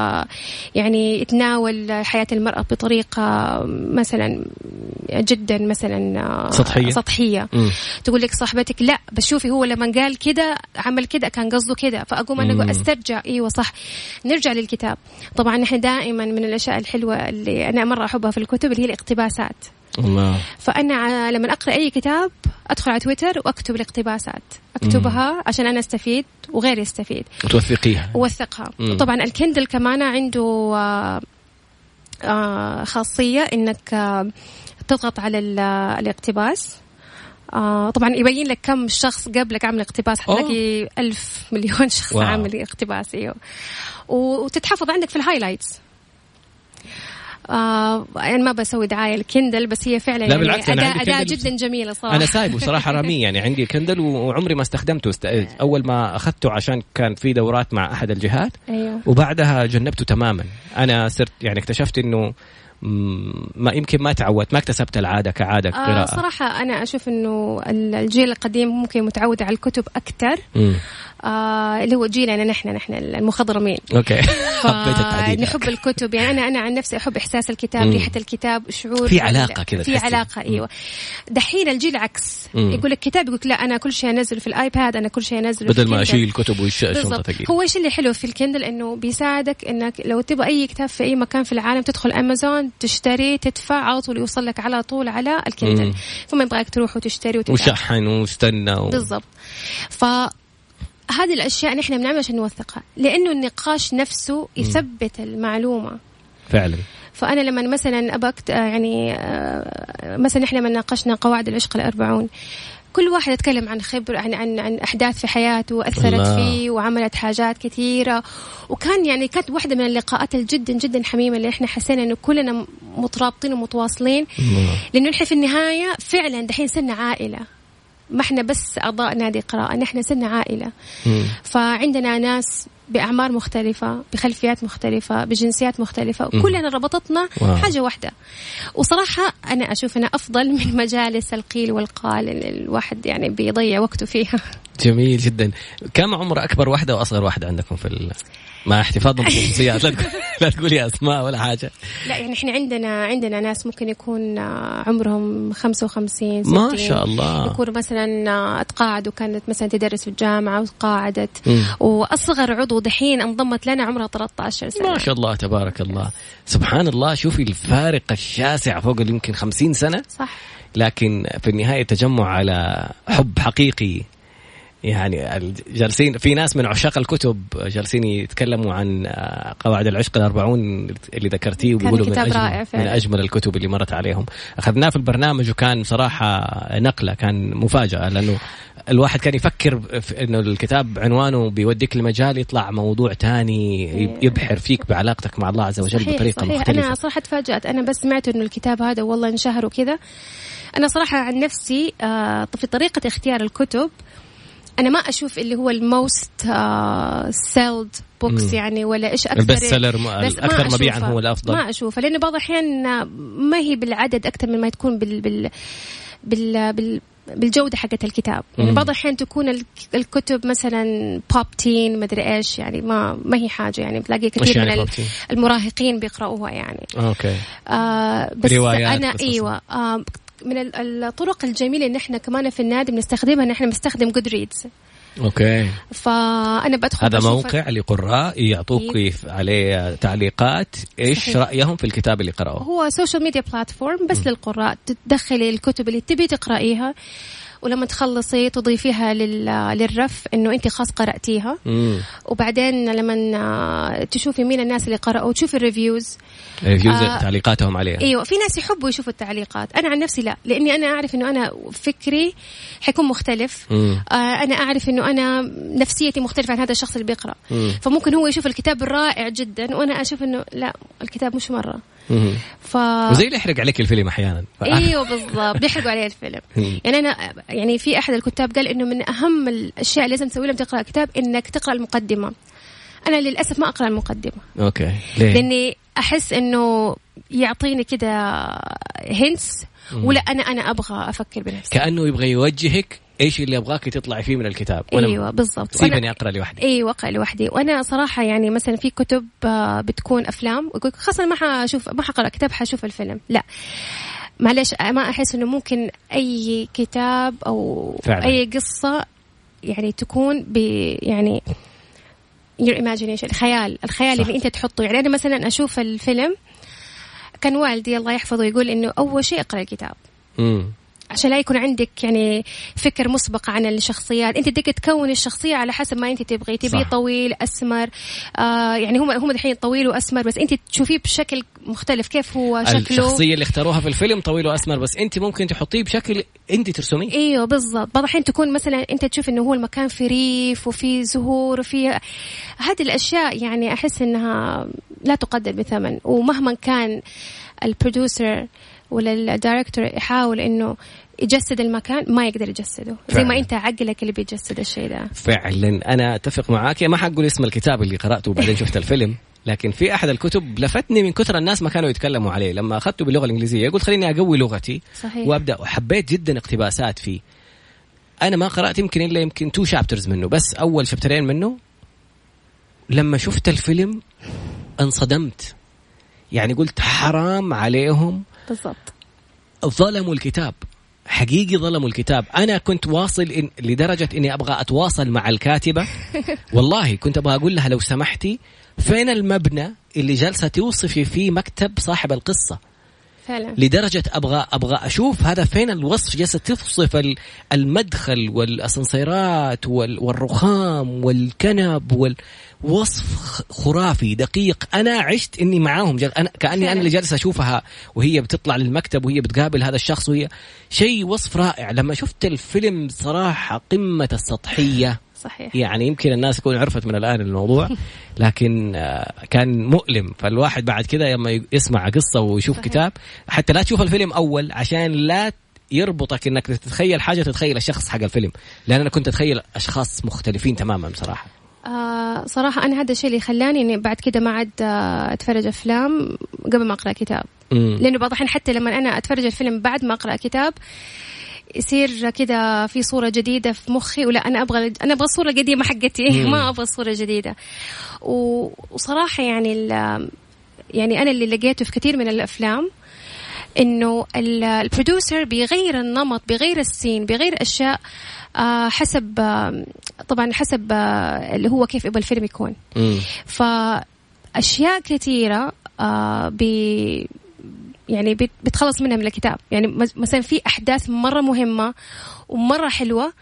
يعني يتناول حياة المرأة بطريقة مثلا جدا مثلا سطحية. تقول لك صاحبتك لا بس شوفي هو لما قال كده عمل كده كان قصده كده, فأقوم أنا أسترجع إيوه صح, نرجع للكتاب. طبعا نحن دائما من الأشياء الحلوة اللي أنا مرة أحبها في الكتب اللي هي الاقتباسات. الله. فأنا لما أقرأ أي كتاب أدخل على تويتر وأكتب الاقتباسات, أكتبها عشان أنا استفيد وغيري يستفيد. توثقيها, وثقها. طبعا الكندل كمان عنده خاصية إنك تضغط على الاقتباس. طبعا يبين لك كم شخص قبلك عمل اقتباس, حتلاقي 1,000,000,000 شخص. واو. عمل اقتباس. أيوه, وتتحفظ عندك في الهايلايتس. أنا ما بسوي دعاية الكندل, بس هي فعلا يعني أداة جدا جميلة صراحة. أنا سايبه صراحة رامي, يعني عندي كندل وعمري ما استخدمته. أول ما أخذته عشان كان في دورات مع أحد الجهات. أيوه. وبعدها جنبته تماما. أنا صرت يعني اكتشفت إنه ما يمكن ما تعودت, ما اكتسبت العادة كعادة قراءة. صراحة أنا أشوف إنه الجيل القديم ممكن متعود على الكتب أكتر, اللي هو جيلنا نحن المخضرمين. أوكي. نحب الكتب, يعني أنا عن نفسي أحب إحساس الكتاب, ريحة الكتاب, شعور في علاقة كذا, في علاقة. أيوة. دحين الجيل عكس, يقول لك كتاب يقول لا أنا كل شيء أنزل في الآيباد, أنا كل شيء أنزل بدل ما أشيل الكتب والشنطة تقيل. هو إيش اللي حلو في الكندل؟ إنه بيساعدك إنك لو تبغى أي كتاب في أي مكان في العالم تدخل أمازون تشتري, تدفع على طول يوصل لك على طول على الكندل, فما يبغاك تروح وتشتري وشحن واستنى بالضبط. هذه الأشياء نحن بنعملها عشان نوثقها, لأنه النقاش نفسه يثبت المعلومة فعلا. فأنا لما مثلا أبكت يعني مثلا نحن لما ناقشنا قواعد العشق 40, كل واحد يتكلم عن خبر عن أحداث في حياته أثرت فيه وعملت حاجات كثيرة, وكان يعني كانت واحدة من اللقاءات الجدا جدا حميمة اللي إحنا حسينا إنه كلنا مترابطين ومتواصلين, لأنه نحن في النهاية فعلا دحين صرنا عائلة. ما احنا بس أعضاء نادي قراءة, نحن صرنا عائلة. فعندنا ناس بأعمار مختلفة, بخلفيات مختلفة, بجنسيات مختلفة, وكلنا ربطتنا حاجة واحدة. وصراحة أنا أشوف أنها أفضل من مجالس القيل والقال اللي الواحد يعني بيضيع وقته فيها. جميل جدا. كم عمر أكبر واحدة وأصغر واحدة عندكم في مع احتفاظ بالجنسيات؟ لا تقولي أسماء ولا حاجة. لا يعني إحنا عندنا ناس ممكن يكون عمرهم 55 60 ما شاء الله, يكون مثلا تقاعدوا, كانت مثلا تدرس في الجامعة وتقاعدت. وأصغر عضو دحين انضمت لنا عمرها 13 سنة. ما شاء الله تبارك الله. سبحان الله, شوفي الفارق الشاسع, فوق يمكن 50 سنة. صح. لكن في النهاية تجمع على حب حقيقي يعني جالسين في ناس من عشاق الكتب جالسين يتكلموا عن قواعد العشق ال40 اللي ذكرتيه وبيقولوا من أجمل الكتب اللي مرت عليهم. أخذناه في البرنامج وكان صراحة نقلة، كان مفاجأة، لأنه الواحد كان يفكر في إنه الكتاب عنوانه بيوديك لمجال يطلع موضوع تاني يبحر فيك بعلاقتك مع الله عز وجل بطريقة مختلفة. أنا صراحة تفاجأت، أنا بس سمعت إنه الكتاب هذا والله انشهر وكذا. أنا صراحة عن نفسي في طريقة اختيار الكتب أنا ما أشوف اللي هو الموست سيلد بوكس يعني ولا إيش أكثر بس سيلر أكثر مبيعا هو الأفضل، ما أشوفه، لأنه بعض الأحيان ما هي بالعدد أكثر من ما تكون بالجودة حقت الكتاب. يعني بعض الأحيان تكون الكتب مثلا بوب تين مدري إيش، يعني ما هي حاجة، يعني بتلاقي كثير يعني من المراهقين بيقرأوها يعني. أوكي. بس أنا بس أيوة من الطرق الجميلة إن إحنا كمان في النادي بنستخدمها، إن إحنا بنستخدم Goodreads. أوكي. فأنا بدخل. هذا موقع لقراء يعطوك عليه تعليقات إيش صحيح. رأيهم في الكتاب اللي قرأوه. هو سوشيال ميديا بلاتفورم بس للقراء، تدخلي الكتب اللي تبي تقرأيها ولما تخلصي تضيفيها للرف إنه أنت خاص قرأتيها. وبعدين لما تشوفي مين الناس اللي قرأوا وتشوفي الريفيوز تعليقاتهم عليها. أيوة، في ناس يحبوا يشوفوا التعليقات، أنا عن نفسي لا، لأني أنا أعرف إنه أنا فكري حيكون مختلف. أنا أعرف إنه أنا نفسيتي مختلفة عن هذا الشخص اللي بيقرأ. فممكن هو يشوف الكتاب رائع جدا وأنا أشوف إنه لا الكتاب مش مرة. وزي اللي يحرق عليك الفيلم أحيانا. أيوة بالضبط، بيحرقوا عليه الفيلم. يعني أنا يعني في أحد الكتاب قال إنه من أهم الأشياء اللي لازم تسوي لما تقرأ كتاب إنك تقرأ المقدمة. أنا للأسف ما أقرأ المقدمة. أوكي. ليه؟ لأني أحس إنه يعطيني كده هنس، ولا أنا أبغى أفكر بنفسي. كأنه يبغى يوجهك إيش اللي أبغاك تطلع فيه من الكتاب. أيوة بالضبط. سيبني أقرأ لوحدي. أيوة أقرأ لوحدي. وأنا صراحة يعني مثلا في كتب بتكون أفلام ويقولك خاصة ما حقرأ كتاب حشوف الفيلم، لا معلش، ما أحس إنه ممكن أي كتاب أو فعلا أي قصة يعني تكون يعني your imagination، الخيال اللي أنت تحطه. يعني أنا مثلا أشوف الفيلم، كان والدي الله يحفظه يقول إنه أول شيء أقرأ الكتاب عشان لا يكون عندك يعني فكر مسبق عن الشخصيات، أنت بدك تكون الشخصية على حسب ما أنت تبغي طويل أسمر، يعني هم الحين طويل وأسمر بس أنت تشوفيه بشكل مختلف كيف هو شكله. الشخصية اللي اختاروها في الفيلم طويل وأسمر بس أنت ممكن تحطيه بشكل أنت ترسميه. أيوة بالضبط. بعض الحين تكون مثلا أنت تشوف إنه هو المكان في ريف وفي زهور وفي هذه الأشياء، يعني أحس إنها لا تقدر بثمن، ومهما كان البروديوسر ولا الدايركتور يحاول إنه يجسد المكان ما يقدر يجسده زي ما أنت عقلك اللي بيجسد الشيء ده. فعلا أنا أتفق معاك. ما حقول اسم الكتاب اللي قرأته وبعدين شفت الفيلم، لكن في أحد الكتب لفتني من كثر الناس ما كانوا يتكلموا عليه، لما أخذته باللغة الإنجليزية قلت خليني أقوي لغتي. صحيح. وأبدأ، وحبيت جدا اقتباسات فيه. أنا ما قرأت يمكن 2 شابترز منه، بس أول 2 شابترين منه لما شفت الفيلم انصدمت، يعني قلت حرام عليهم. بالضبط، ظلموا الكتاب، حقيقي ظلموا الكتاب. أنا كنت واصل لدرجة أني أبغى أتواصل مع الكاتبة، والله كنت أبغى أقول لها لو سمحتي فين المبنى اللي جالسة توصفي فيه مكتب صاحب القصة. فعلا. لدرجة أبغى أشوف هذا فين الوصف، جالسة توصف المدخل والأسانسيرات والرخام والكنب وصف خرافي دقيق. أنا عشت إني معاهم، أنا اللي جالسة أشوفها وهي بتطلع للمكتب وهي بتقابل هذا الشخص، وهي شيء وصف رائع. لما شفت الفيلم صراحة قمة السطحية. صحيح. يعني يمكن الناس تكون عرفت من الآن الموضوع، لكن كان مؤلم. فالواحد بعد كده لما يسمع قصة ويشوف صحيح. كتاب، حتى لا تشوف الفيلم أول عشان لا يربطك إنك تتخيل حاجة، تتخيل الشخص حق الفيلم، لأن أنا كنت أتخيل أشخاص مختلفين تماما بصراحة. صراحة أنا هذا الشيء اللي خلاني إني بعد كده ما عاد أتفرج أفلام قبل ما أقرأ كتاب، لأنه بعض الحين حتى لما أنا أتفرج الفيلم بعد ما أقرأ كتاب يصير كده في صورة جديدة في مخي، ولا أنا أبغى الصورة القديمة حقتي، ما أبغى الصورة الجديدة. وصراحة يعني أنا اللي لقيته في كثير من الأفلام إنه البروديوسر بيغير النمط، بيغير السين، بيغير أشياء حسب طبعا حسب اللي هو كيف يبغى الفيلم يكون. فأشياء كثيرة يعني بتخلص منها من الكتاب. يعني مثلا في أحداث مرة مهمة ومرة حلوة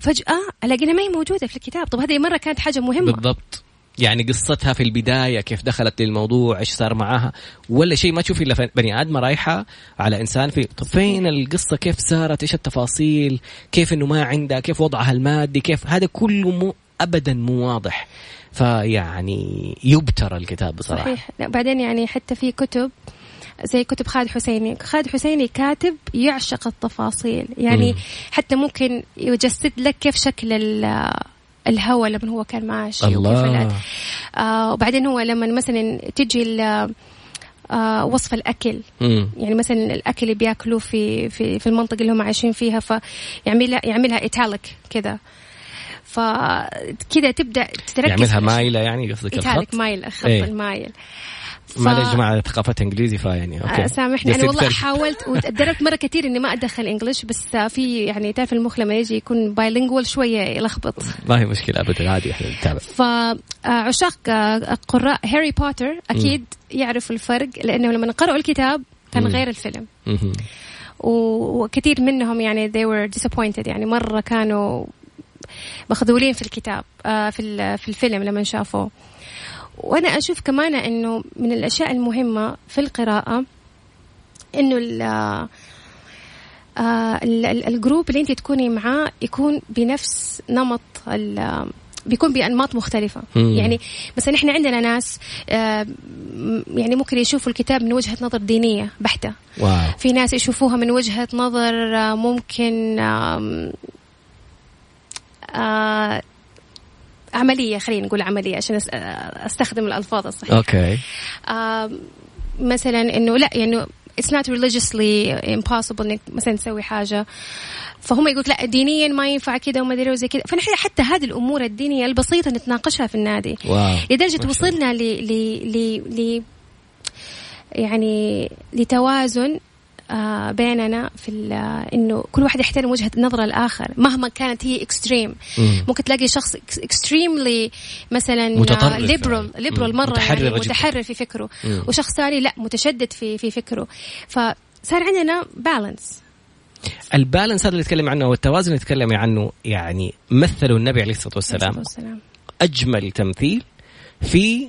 فجأة ألاقيها ما هي موجودة في الكتاب. طب هذه مرة كانت حاجة مهمة بالضبط، يعني قصتها في البداية كيف دخلت للموضوع، إيش صار معها، ولا شيء ما تشوفي إلا بني آدمة رايحة على إنسان في طب فين القصة، كيف صارت، إيش التفاصيل، كيف إنه ما عندها، كيف وضعها المادي، كيف هذا كله أبدا مو واضح. فيعني يبتر الكتاب بصراحة. صحيح. بعدين يعني حتى في كتب زي كتب خالد حسيني. خالد حسيني كاتب يعشق التفاصيل، يعني حتى ممكن يجسد لك كيف شكل الهوا لما هو كان ماشي. الله. وبعدين هو لما مثلا تجي وصف الأكل، يعني مثلا الأكل اللي بيأكلوه في المنطقة اللي هم عايشين فيها، يعملها إيتاليك كذا، فكذا تبدأ تركز. يعملها مايلة، يعني قصدك الخط مايل، الخط المايل. معلش جماعة ثقافة إنجليزي فيعني أوكي سامحني أنا والله حاولت وتدربت مرة كتير إني ما أدخل إنجليش، بس في يعني تعرف المخ لما يجي يكون بايلينغوال شوية يلخبط. ما هي مشكلة أبدا، عادي إحنا نتابع. فعشاق قراء هاري بوتر أكيد يعرفوا الفرق، لأنه لما قرأوا الكتاب كان غير الفيلم، وكثير منهم يعني they were disappointed، يعني مرة كانوا مخذولين في الكتاب في الفيلم لما شافوه. وأنا أشوف كمان أنه من الأشياء المهمة في القراءة أنه الجروب اللي أنت تكوني معاه يكون بنفس نمط، بيكون بأنماط مختلفة. يعني مثلا إحنا عندنا ناس يعني ممكن يشوفوا الكتاب من وجهة نظر دينية بحتة، في ناس يشوفوها من وجهة نظر ممكن عملية، خلينا نقول عملية عشان أستخدم الألفاظ الصحيحة. أوكي. مثلا إنه لا يعني it's not religiously impossible إنك مثلا تسوي حاجة، فهم يقولك لا دينيا ما ينفع كده وما أدري وزي كده. فنحن حتى هذه الأمور الدينية البسيطة نتناقشها في النادي، لدرجة وصلنا ل يعني لتوازن بيننا في إنه كل واحد يحترم وجهة النظر الآخر مهما كانت هي إكستريم. ممكن تلاقي شخص إكستريملي مثلا ليبرال مرة، متحرر، يعني متحرر في فكره، وشخص ثاني لا متشدد في فكره. فصار عندنا بالانس. البالانس هذا اللي نتكلم عنه والتوازن اللي نتكلم عنه، يعني مثلوا النبي عليه الصلاة والسلام أجمل تمثيل في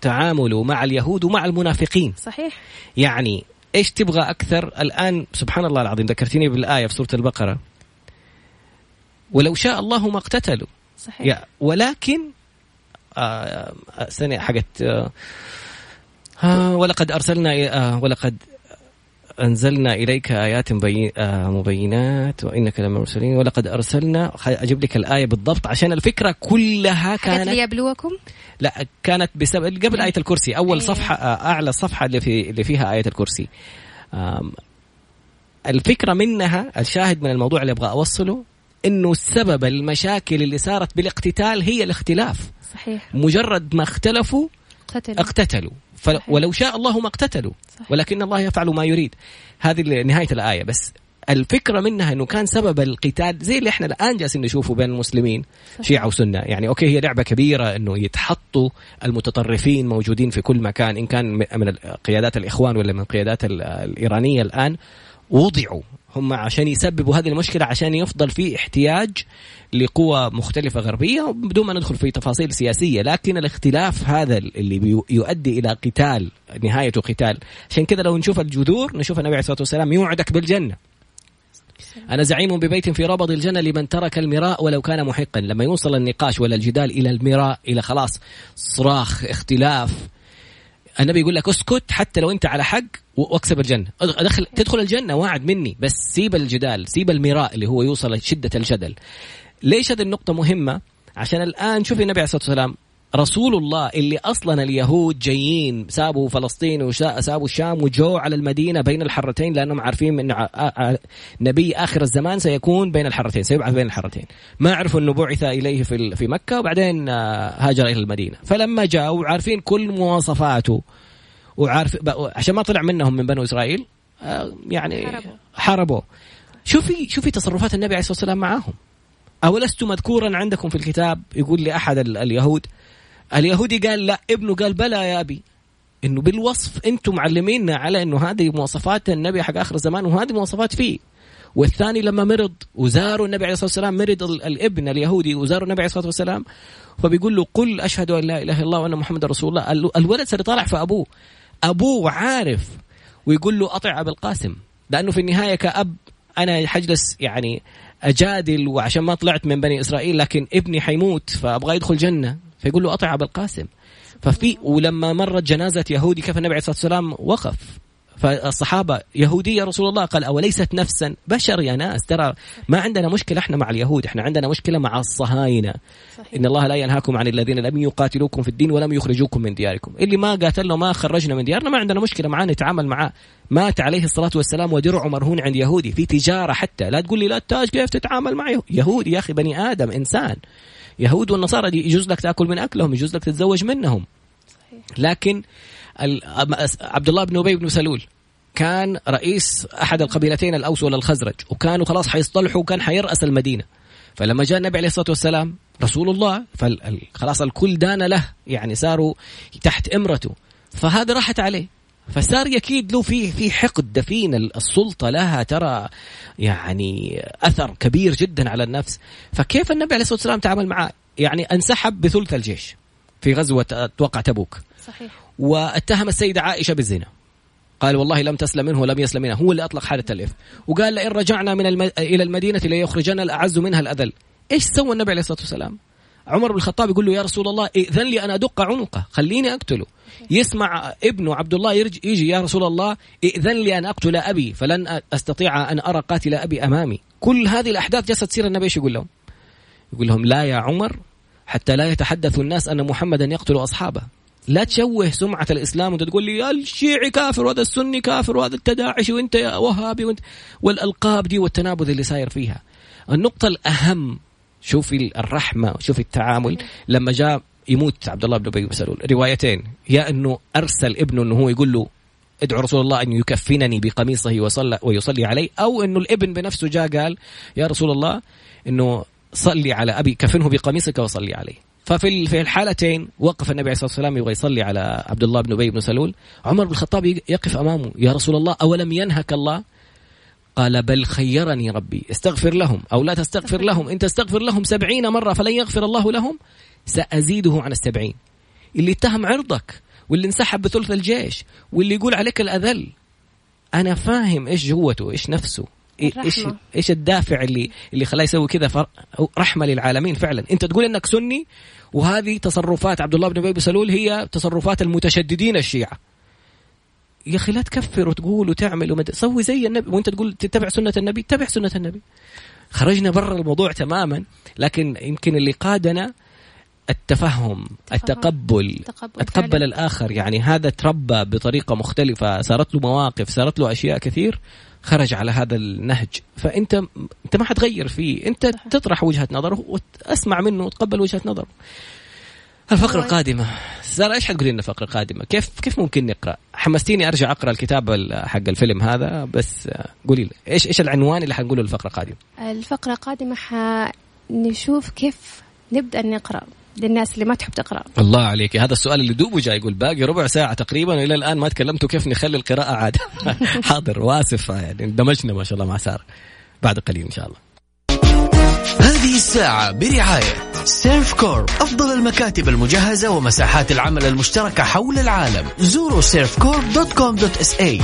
تعامله مع اليهود ومع المنافقين. صحيح. يعني إيش تبغى أكثر الآن؟ سبحان الله العظيم، ذكرتني بالآية في سورة البقرة، ولو شاء الله ما اقتتلوا. صحيح. ولكن سنة حقت ولقد أنزلنا إليك آيات مبينات وإنك لمرسلين ولقد أرسلنا. أجيب لك الآية بالضبط عشان الفكرة كلها كانت ليبلوكم. لا كانت بسبب قبل آية الكرسي، أول صفحة أعلى صفحة اللي فيها آية الكرسي. الفكرة منها، الشاهد من الموضوع اللي أبغى أوصله، إنه السبب المشاكل اللي صارت بالاقتتال هي الاختلاف. صحيح. مجرد ما اختلفوا اقتتلوا. ولو شاء الله ما اقتتلوا. صحيح. ولكن الله يفعل ما يريد. هذه نهاية الآية، بس الفكرة منها أنه كان سبب القتال زي اللي احنا الآن جالسين نشوفه بين المسلمين. صحيح. شيعة وسنة، يعني أوكي هي لعبة كبيرة أنه يتحطوا المتطرفين موجودين في كل مكان، إن كان من قيادات الإخوان ولا من قيادات الإيرانية. الآن وضعوا هم عشان يسببوا هذه المشكلة، عشان يفضل في احتياج لقوى مختلفة غربية، بدون ما ندخل في تفاصيل سياسية. لكن الاختلاف هذا اللي يؤدي إلى قتال، نهايته قتال. عشان كذا لو نشوف الجذور نشوف النبي عليه الصلاة والسلام يوعدك بالجنة. أنا زعيم ببيت في ربض الجنة لمن ترك المراء ولو كان محقا. لما يوصل النقاش ولا الجدال إلى المراء، إلى خلاص صراخ اختلاف، النبي يقول لك اسكت حتى لو انت على حق واكسب الجنة، تدخل الجنة واعد مني، بس سيب الجدال، سيب المراء اللي هو يوصل لشدة الجدل. ليش هذه النقطة مهمة؟ عشان الآن شوفي النبي عليه الصلاة والسلام رسول الله اللي أصلا اليهود جايين سابوا فلسطين وسابوا الشام وجو على المدينة بين الحرتين، لأنهم عارفين أن نبي آخر الزمان سيكون بين الحرتين، سيبعث بين الحرتين. ما عرفوا أنه بعث إليه في مكة، وبعدين هاجر إلى المدينة. فلما جاءوا عارفين كل مواصفاته، وعارف عشان ما طلع منهم من بنو إسرائيل، يعني حاربوا. شوفي تصرفات النبي عليه الصلاة والسلام معهم. أولست مذكورا عندكم في الكتاب؟ يقول لأحد اليهودي قال لا، ابنه قال بلى يا أبي. إنه بالوصف أنتم معلميننا على إنه هذه مواصفات النبي حق آخر الزمان، وهذه مواصفات فيه، والثاني لما مرض وزاروا النبي عليه الصلاة والسلام، مرض الابن اليهودي وزاروا النبي عليه الصلاة والسلام، فبيقول له قل أشهد أن لا إله إلا الله وأن محمد رسول الله. الولد سيطلع في أبوه، أبوه عارف، ويقول له أطع أبا القاسم، لأنه في النهاية كأب أنا حجلس يعني أجادل وعشان ما طلعت من بني إسرائيل، لكن ابني حيموت فأبغى يدخل جنة، فيقول له أطع أبا القاسم. ففي ولما مرت جنازة يهودي كيف النبي عليه الصلاة والسلام وقف، فالصحابة يهودية رسول الله، قال أوليست نفسا، بشر يا ناس، ترى ما عندنا مشكلة احنا مع اليهود، احنا عندنا مشكلة مع الصهاينة. صحيح. إن الله لا ينهاكم عن الذين لم يقاتلوكم في الدين ولم يخرجوكم من دياركم، اللي ما قاتلنا ما خرجنا من ديارنا ما عندنا مشكلة معاه، نتعامل معاه. مات عليه الصلاة والسلام ودرعه مرهون عند يهودي في تجارة، حتى لا تقول لي لا التاج كيف تتعامل مع يهودي، يا أخي بني آدم إنسان. يهود والنصارى دي يجوز لك تأكل من أكلهم، يجوز لك تتزوج منهم. صحيح. لكن عبد الله بن أبي بن سلول كان رئيس أحد القبيلتين الأوس والخزرج، وكانوا خلاص حيصطلحوا وكان حيرأس المدينة. فلما جاء النبي عليه الصلاة والسلام رسول الله خلاص الكل دان له، يعني صاروا تحت إمرته، فهذا راحت عليه، فصار يكيد له في حقد دفين. السلطة لها ترى يعني أثر كبير جدا على النفس. فكيف النبي عليه الصلاة والسلام تعامل معه؟ يعني انسحب بثلث الجيش في غزوة أتوقع تبوك. صحيح. واتهم السيدة عائشة بالزنا، قال والله لم تسلم منه ولم يسلم منها، هو اللي أطلق حالة الإفك، وقال لئن رجعنا إلى المدينة ليخرجنا الأعز منها الأذل. إيش سوى النبي عليه الصلاة والسلام؟ عمر بن الخطاب يقول له يا رسول الله إذن لي أن أدق عنقه، خليني أقتله. يسمع ابنه عبد الله يجي يا رسول الله إذن لي أن أقتل أبي فلن أستطيع أن أرى قاتل أبي أمامي. كل هذه الأحداث جالسة تصير، النبي إيش يقول لهم؟ يقول لهم لا يا عمر، حتى لا يتحدث الناس أن محمدا يقتل أصحابه، لا تشوه سمعة الإسلام وانت تقول لي الشيعي كافر وهذا السني كافر وهذا التداعشي وانت يا وهابي وانت، والألقاب دي والتنابذ اللي ساير فيها. النقطة الأهم شوفي الرحمة وشوفي التعامل. لما جاء يموت عبد الله بن أبي سلول، روايتين، يا أنه أرسل ابنه أنه هو يقول له ادعو رسول الله أن يكفنني بقميصه ويصلي عليه، أو أنه الابن بنفسه جاء قال يا رسول الله أنه صلي على أبي، كفنه بقميصك وصلي عليه. ففي الحالتين وقف النبي عليه الصلاة والسلام يبغى يصلي على عبد الله بن أبي بن سلول. عمر بن الخطاب يقف أمامه، يا رسول الله أولم ينهك الله؟ قال بل خيرني ربي، استغفر لهم أو لا تستغفر لهم، إن تستغفر لهم 70 مرة فلن يغفر الله لهم، سأزيده عن 70. اللي اتهم عرضك واللي انسحب بثلث الجيش واللي يقول عليك الأذل، أنا فاهم إيش جوته، إيش نفسه، إيش الدافع اللي خلاه يسوي كذا. رحمة للعالمين فعلا. أنت تقول إنك سني وهذه تصرفات عبد الله بن أبي سلول هي تصرفات المتشددين الشيعة، يا أخي لا تكفر وتقول وتعمل سوي زي النبي، وأنت تقول تتبع سنة النبي، تتبع سنة النبي. خرجنا برا الموضوع تماما، لكن يمكن اللي قادنا التفهم، التقبل، أتقبل الآخر. يعني هذا تربى بطريقة مختلفة، صارت له مواقف، صارت له أشياء كثير، خرج على هذا النهج، فأنت ما حتغير فيه، أنت تطرح وجهة نظره وأسمع منه وتقبل وجهة نظره. الفقرة القادمة سارة، إيش حتقولي لنا الفقرة القادمة؟ كيف ممكن نقرأ؟ حمستيني أرجع أقرأ الكتاب حق الفيلم هذا، بس قولي لي إيش العنوان اللي حنقوله الفقرة القادمة؟ الفقرة القادمة حنشوف كيف نبدأ نقرأ للناس اللي ما تحب تقرأ. الله عليك، هذا السؤال اللي دوبه جاي، يقول باقي ربع ساعة تقريبا وإلى الآن ما تكلمتوا، كيف نخلي القراءة عادة؟ حاضر، واسفة يعني اندمجنا ما شاء الله مع سارة. بعد قليل إن شاء الله. هذه الساعة برعاية سيرف كورب، أفضل المكاتب المجهزة ومساحات العمل المشتركة حول العالم. زوروا surfcorp.com.sa.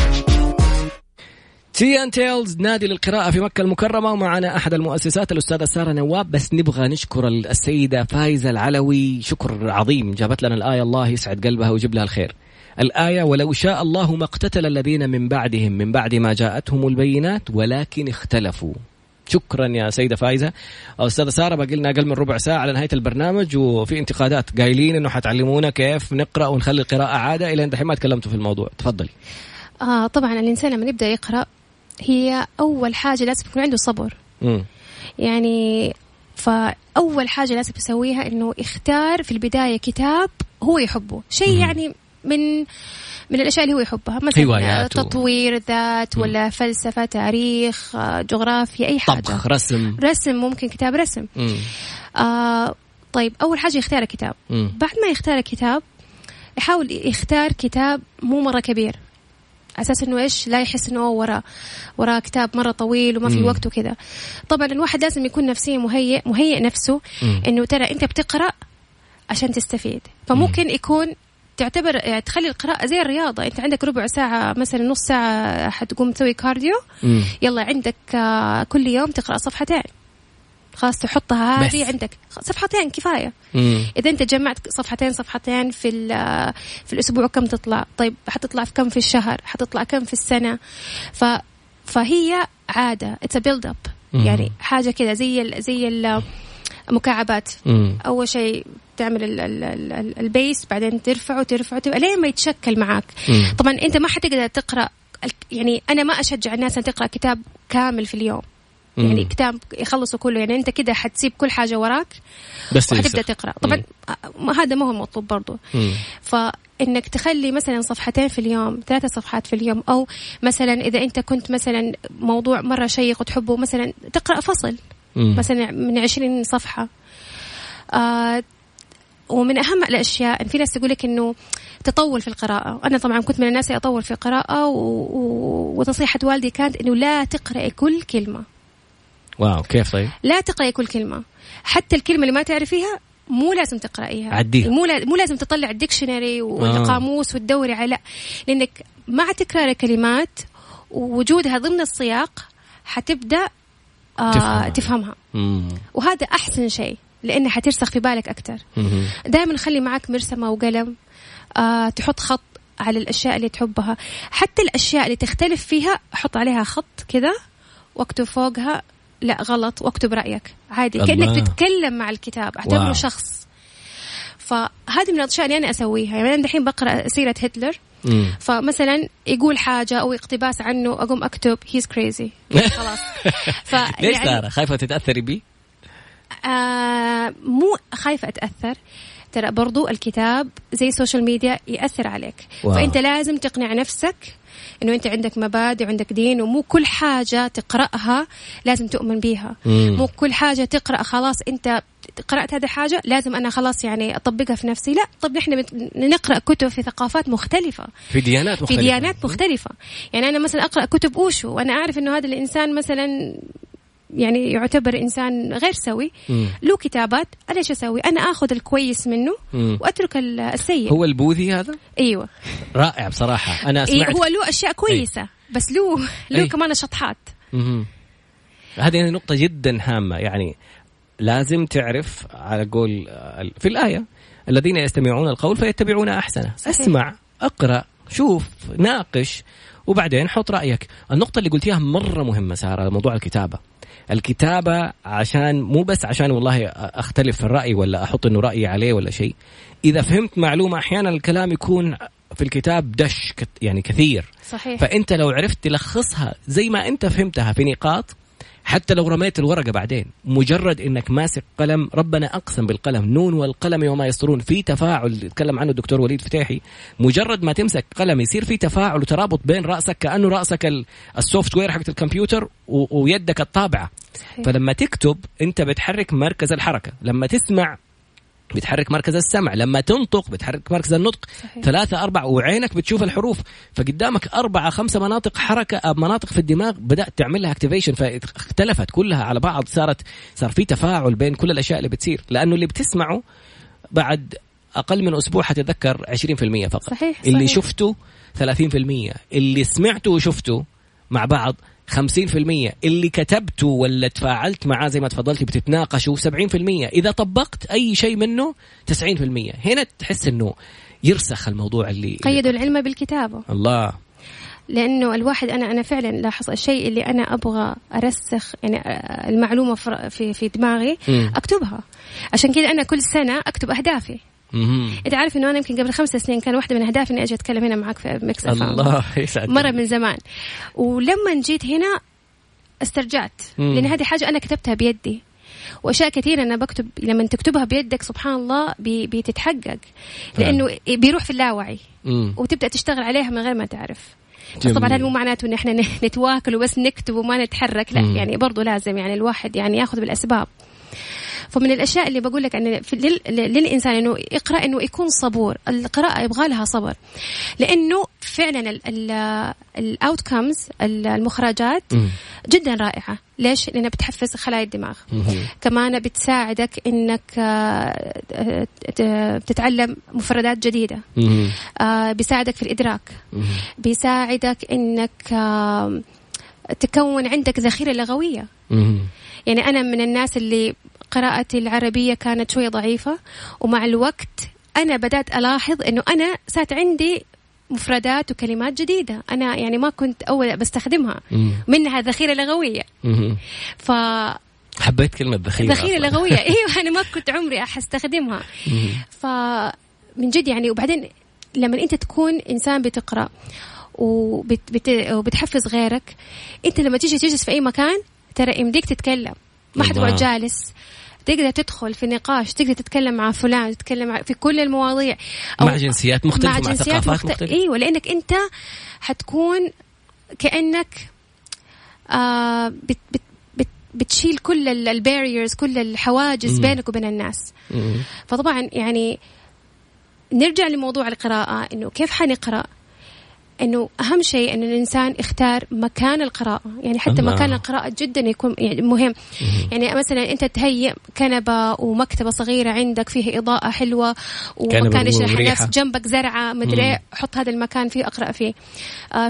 T&Tales، نادي للقراءة في مكة المكرمة، ومعنا أحد المؤسسات الأستاذة سارة نواب. بس نبغى نشكر السيدة فايزة العلوي شكر عظيم، جابت لنا الآية الله يسعد قلبها ويجيب لها الخير. الآية ولو شاء الله ما اقتتل الذين من بعدهم من بعد ما جاءتهم البينات ولكن اختلفوا. شكرا يا سيدة فايزة. أستاذة سارة باقي لنا أقل من ربع ساعة على نهاية البرنامج، وفي انتقادات قايلين إنه حتعلمونا كيف نقرأ ونخلي القراءة عادة، إلى أن دحين ما تكلمتوا في الموضوع، تفضلي. طبعا الإنسان لما يبدأ يقرأ هي أول حاجة لازم يكون عنده صبر. يعني فأول حاجة لازم يسويها إنه يختار في البداية كتاب هو يحبه، شيء يعني من الأشياء اللي هو يحبها، مثلا تطوير ذات ولا فلسفة، تاريخ، جغرافيا، أي حاجة، طبخ، رسم ممكن كتاب رسم. طيب أول حاجة يختار كتاب. بعد ما يختار كتاب يحاول يختار كتاب مو مرة كبير، أساس إنه إيش لا يحس إنه ورا كتاب مرة طويل وما في وقت وكذا. طبعا الواحد لازم يكون نفسيا مهيئ نفسه إنه ترى أنت بتقرأ عشان تستفيد. فممكن يكون تعتبر يعني تخلي القراءة زي الرياضة، أنت عندك ربع ساعة مثلا نص ساعة حتقوم تسوي كارديو، يلا عندك كل يوم تقرأ صفحتين، خلاص تحطها هذه عندك صفحتين كفاية. إذا أنت جمعت صفحتين في الأسبوع كم تطلع؟ طيب حتطلع في كم في الشهر؟ حتطلع كم في السنة؟ فهي عادة it's a build up، يعني حاجة كذا زي مكعبات. أول شيء تعمل البيس، بعدين ترفعه لين ما يتشكل معك. طبعا أنت ما حتقدر تقرأ، يعني أنا ما أشجع الناس أن تقرأ كتاب كامل في اليوم، يعني كتاب يخلصوا كله، يعني أنت كده حتسيب كل حاجة وراك وحتبدأ تقرأ. طبعا هذا ما هو المطلوب برضو، فإنك تخلي مثلا صفحتين في اليوم، 3 صفحات في اليوم، أو مثلا إذا أنت كنت مثلا موضوع مرة شيق وتحبه مثلا تقرأ فصل مثلا من 20 صفحة. ومن أهم الأشياء إن في ناس تقولك إنه تطول في القراءة. أنا طبعا كنت من الناس أطول في القراءة، ونصيحة والدي كانت إنه لا تقرأ كل كلمة. واو كيف طيب؟ لا تقرأي كل كلمة، حتى الكلمة اللي ما تعرفيها مو لازم تقرأيها، عديها، مو لازم تطلع الديكشنري والقاموس وتدوري على، لأنك مع تكرار الكلمات ووجودها ضمن السياق حتبدأ تفهمها. وهذا أحسن شيء لأنها حترسخ في بالك أكتر. دائما خلي معك مرسمة وقلم، تحط خط على الأشياء اللي تحبها، حتى الأشياء اللي تختلف فيها حط عليها خط كذا واكتب فوقها لا غلط واكتب رأيك عادي، كأنك تتكلم مع الكتاب، اعتبره شخص. فهذه من الأشياء اللي أنا أسويها. يعني أنا دحين بقرأ سيرة هتلر، فمثلا يقول حاجة أو اقتباس عنه أقوم أكتب he's crazy خلاص. ليش ترى خايفة تتأثري بي؟ مو خايفة أتأثر، ترى برضو الكتاب زي السوشيال ميديا يأثر عليك. فأنت لازم تقنع نفسك إنه أنت عندك مبادئ وعندك دين، ومو كل حاجة تقرأها لازم تؤمن بيها. مو كل حاجة تقرأ خلاص أنت قرأت هذا حاجة لازم أنا خلاص يعني أطبقها في نفسي، لا. طب نحن نقرأ كتب في ثقافات مختلفة، في ديانات مختلفة، يعني أنا مثلا أقرأ كتب أوشو وأنا أعرف إنه هذا الإنسان مثلا يعني يعتبر إنسان غير سوي، له كتابات، أنا شو أسوي؟ أنا أخذ الكويس منه وأترك السيء. هو البوذي هذا؟ أيوة رائع بصراحة. أنا سمعت هو له أشياء كويسة، بس له كمان شطحات. هذه نقطة جدا هامة، يعني لازم تعرف على قول في الآية الذين يستمعون القول فيتبعون أحسنه. اسمع، أقرأ، شوف، ناقش، وبعدين حط رأيك. النقطة اللي قلتيها مرة مهمة سارة، موضوع الكتابة. الكتابة عشان مو بس عشان والله أختلف في الرأي ولا أحط إنه رأيي عليه ولا شيء. إذا فهمت معلومة أحيانا الكلام يكون في الكتاب دش يعني كثير، صحيح. فأنت لو عرفت تلخصها زي ما أنت فهمتها في نقاط، حتى لو رميت الورقة بعدين مجرد إنك ماسك قلم، ربنا أقسم بالقلم، نون والقلم وما يسطرون، في تفاعل يتكلم عنه الدكتور وليد فتاحي. مجرد ما تمسك قلم يصير في تفاعل وترابط بين رأسك، كأنه رأسك السوفت وير حقت الكمبيوتر ويدك الطابعة. فلما تكتب أنت بتحرك مركز الحركة، لما تسمع بتحرك مركز السمع، لما تنطق بتحرك مركز النطق، 3 4، وعينك بتشوف الحروف، فقدامك 4 5 مناطق حركة، مناطق في الدماغ بدأت تعملها اكتيفيشن، فاختلفت كلها على بعض، صار في تفاعل بين كل الأشياء اللي بتصير. لأنه اللي بتسمعه بعد أقل من أسبوع حتتذكر 20% فقط، صحيح. اللي شفته 30%، اللي سمعته وشفته مع بعض 50%، اللي كتبته ولا تفاعلت معاه زي ما تفضلتي بتتناقشوا 70%، إذا طبقت أي شيء منه 90%. هنا تحس إنه يرسخ الموضوع. اللي قيدوا العلم بالكتابة، الله، لأنه الواحد أنا فعلا لاحظ الشيء اللي أنا أبغى أرسخ يعني المعلومة في دماغي أكتبها. عشان كده أنا كل سنة أكتب أهدافي. أنت عارف إنه أنا يمكن قبل 5 سنين كان واحدة من أهدافي إني أجي أتكلم هنا معك في ميكس أف أم، الله يسعدك، مرة من زمان. ولما جيت هنا استرجعت، لأن هذه حاجة أنا كتبتها بيدي، وأشياء كثيرة أنا بكتب لما تكتبها بيدك سبحان الله بتتحقق، لأنه بيروح في اللاوعي وتبدأ تشتغل عليها من غير ما تعرف. بس طبعا هذا مو معناته إن إحنا نتواكل وبس نكتب وما نتحرك، لا، يعني برضو لازم يعني الواحد يعني يأخذ بالأسباب. فمن الأشياء اللي بقول لك أن للإنسان إنه يقرأ، إنه يكون صبور. القراءة يبغى لها صبر، لأنه فعلا الاوتكمز المخرجات جدا رائعه. ليش؟ لانها بتحفز خلايا الدماغ، كمان بتساعدك انك تتعلم مفردات جديده، بيساعدك في الادراك، بيساعدك انك تكون عندك ذخيره لغويه. يعني انا من الناس اللي قراءتي العربيه كانت شويه ضعيفه، ومع الوقت انا بدات الاحظ انه انا صارت عندي مفردات وكلمات جديدة أنا يعني ما كنت أول بستخدمها، منها ذخيرة لغوية. حبيت كلمة ذخيرة لغوية. إيه أنا ما كنت عمري أستخدمها. فمن جد يعني. وبعدين لما أنت تكون إنسان بتقرأ وبتحفز غيرك، أنت لما تيجي تجلس في أي مكان ترى إمديك تتكلم، ما حد يقعد جالس، تقدر تدخل في نقاش، تقدر تتكلم مع فلان، تتكلم في كل المواضيع، مع جنسيات مختلفة، مع ثقافات مختلفة. أيوة، لأنك أنت حتكون كأنك بتشيل كل الباريرز، كل الحواجز بينك وبين الناس. فطبعا يعني نرجع لموضوع القراءة، إنه كيف حنقرأ، إنه أهم شيء إنه الإنسان يختار مكان القراءة. يعني حتى مكان القراءة جدا يكون مهم. يعني مثلا أنت تهيئ كنبة ومكتبة صغيرة عندك فيها إضاءة حلوة ومكان يشرح الناس، جنبك زرعة مدري، حط هذا المكان فيه أقرأ فيه.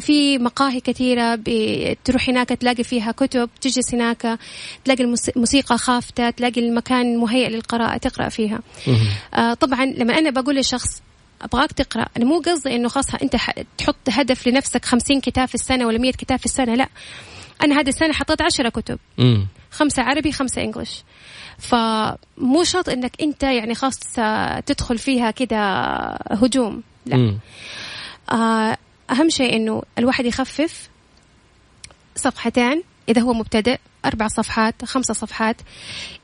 في مقاهي كثيرة بتروح هناك تلاقي فيها كتب، تجلس هناك تلاقي الموسيقى خافتة، تلاقي المكان مهيئ للقراءة تقرأ فيها. طبعا لما أنا بقول لشخص أبغاك تقرأ، أنا مو قصدي إنه خلاص أنت تحط هدف لنفسك 50 كتاب في السنة ولا 100 كتاب في السنة، لا. أنا هذه السنة حطيت 10 كتب، 5 عربي 5 إنجليش. فمو شرط إنك أنت يعني خلاص تدخل فيها كده هجوم، لا. أهم شيء إنه الواحد يخفف صفحتين، إذا هو مبتدئ 4 صفحات 5 صفحات،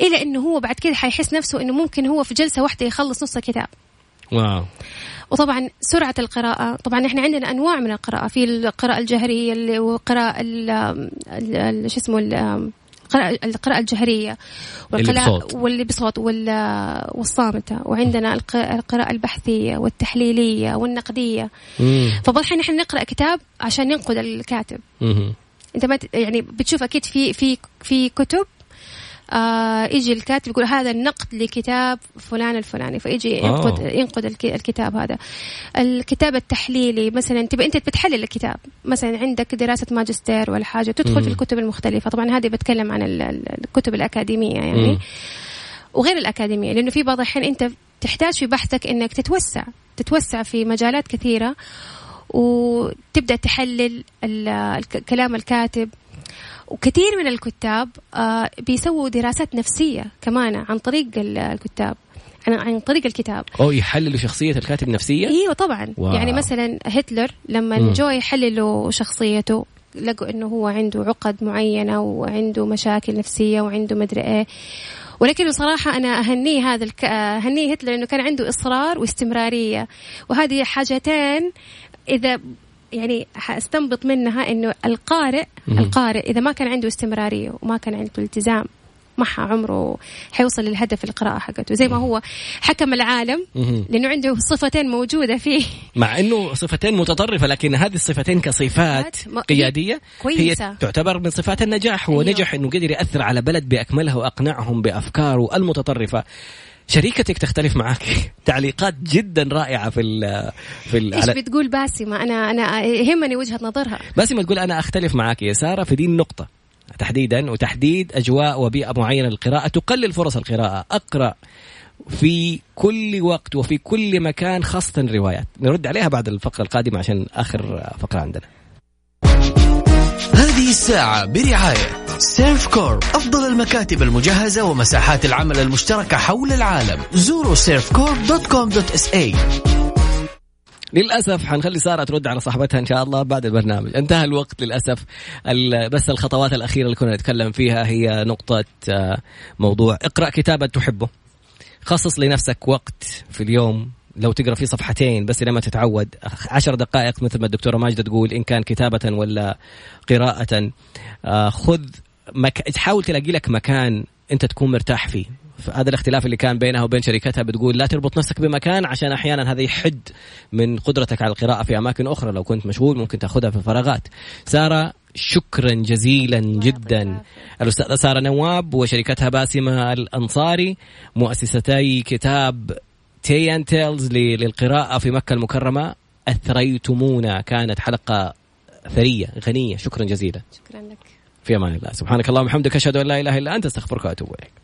إلى إنه هو بعد كده حيحس نفسه إنه ممكن هو في جلسة واحدة يخلص نص كتاب. واو. وطبعا سرعة القراءة، طبعا احنا عندنا أنواع من القراءة، في القراءة الجهرية والقراءة شو اسمه القراءة الجهرية واللي بصوت والصامتة، وعندنا القراءة البحثية والتحليلية والنقدية. فبالحين احنا نقرأ كتاب عشان ننقد الكاتب. انت ما يعني بتشوف اكيد في في في كتب يجي الكاتب يقول هذا النقد لكتاب فلان الفلاني، فيجي ينقد الكتاب هذا. الكتاب التحليلي مثلا تبقى انت بتحلل الكتاب، مثلا عندك دراسة ماجستير ولا حاجة، تدخل في الكتب المختلفة. طبعا هذه بتكلم عن الكتب الأكاديمية يعني، وغير الأكاديمية، لأنه في بعض الحين انت تحتاج في بحثك انك تتوسع في مجالات كثيرة، وتبدأ تحلل كلام الكاتب. وكثير من الكتاب بيسووا دراسات نفسية كمان عن طريق الكتاب، عن طريق الكتاب. يحللوا شخصية الكاتب نفسية؟ ايوه طبعا. يعني مثلا هتلر لما جو يحللوا شخصيته، لقوا انه هو عنده عقد معينة وعنده مشاكل نفسية وعنده مدري ايه، ولكن بصراحة أنا أهني هتلر انه كان عنده إصرار واستمرارية، وهذه حاجتين إذا يعني هستنبط منها انه القارئ اذا ما كان عنده استمراريه وما كان عنده التزام، ما عمره حيوصل للهدف القراءه حقته. زي ما هو حكم العالم لانه عنده صفتين موجوده فيه، مع انه صفتين متطرفه، لكن هذه الصفتين كصفات قياديه هي تعتبر من صفات النجاح. هو نجح انه قدر ياثر على بلد باكملها واقنعهم بافكاره المتطرفه. شريكتك تختلف معك، تعليقات جدا رائعة إيش بتقول باسمة؟ أنا يهمني وجهة نظرها. باسمة تقول أنا أختلف معك يا سارة في دي النقطة تحديدا، وتحديد أجواء وبيئة معينة للقراءة تقلل فرص القراءة. أقرأ في كل وقت وفي كل مكان، خاصة روايات. نرد عليها بعد الفقرة القادمة عشان آخر فقرة عندنا. هذه الساعة برعاية سيرف كورب، أفضل المكاتب المجهزة ومساحات العمل المشتركة حول العالم. زوروا surfcorp.com.sa. للأسف حنخلي سارة ترد على صاحبتها إن شاء الله بعد البرنامج، انتهى الوقت للأسف. بس الخطوات الأخيرة اللي كنا نتكلم فيها هي نقطة موضوع اقرأ كتابا تحبه، خصص لنفسك وقت في اليوم لو تقرأ فيه صفحتين بس لما تتعود، 10 دقائق مثل ما الدكتورة ماجدة تقول، إن كان كتابة ولا قراءة. خذ حاول تلاقي لك مكان أنت تكون مرتاح فيه، هذا الاختلاف اللي كان بينها وبين شركتها بتقول لا تربط نفسك بمكان عشان أحيانا هذا يحد من قدرتك على القراءة في أماكن أخرى. لو كنت مشغول ممكن تأخذها في فراغات. سارة شكرا جزيلا جدا. الأستاذة سارة نواب وشركتها باسمة الأنصاري مؤسستي كتاب T&Tales للقراءة في مكة المكرمة. أثريتمونا. كانت حلقة ثرية غنية. شكرا جزيلا. شكرا لك. في أمان الله. سبحانك اللهم وبحمدك أشهد أن لا إله إلا أنت أستغفرك وأتوب إليك.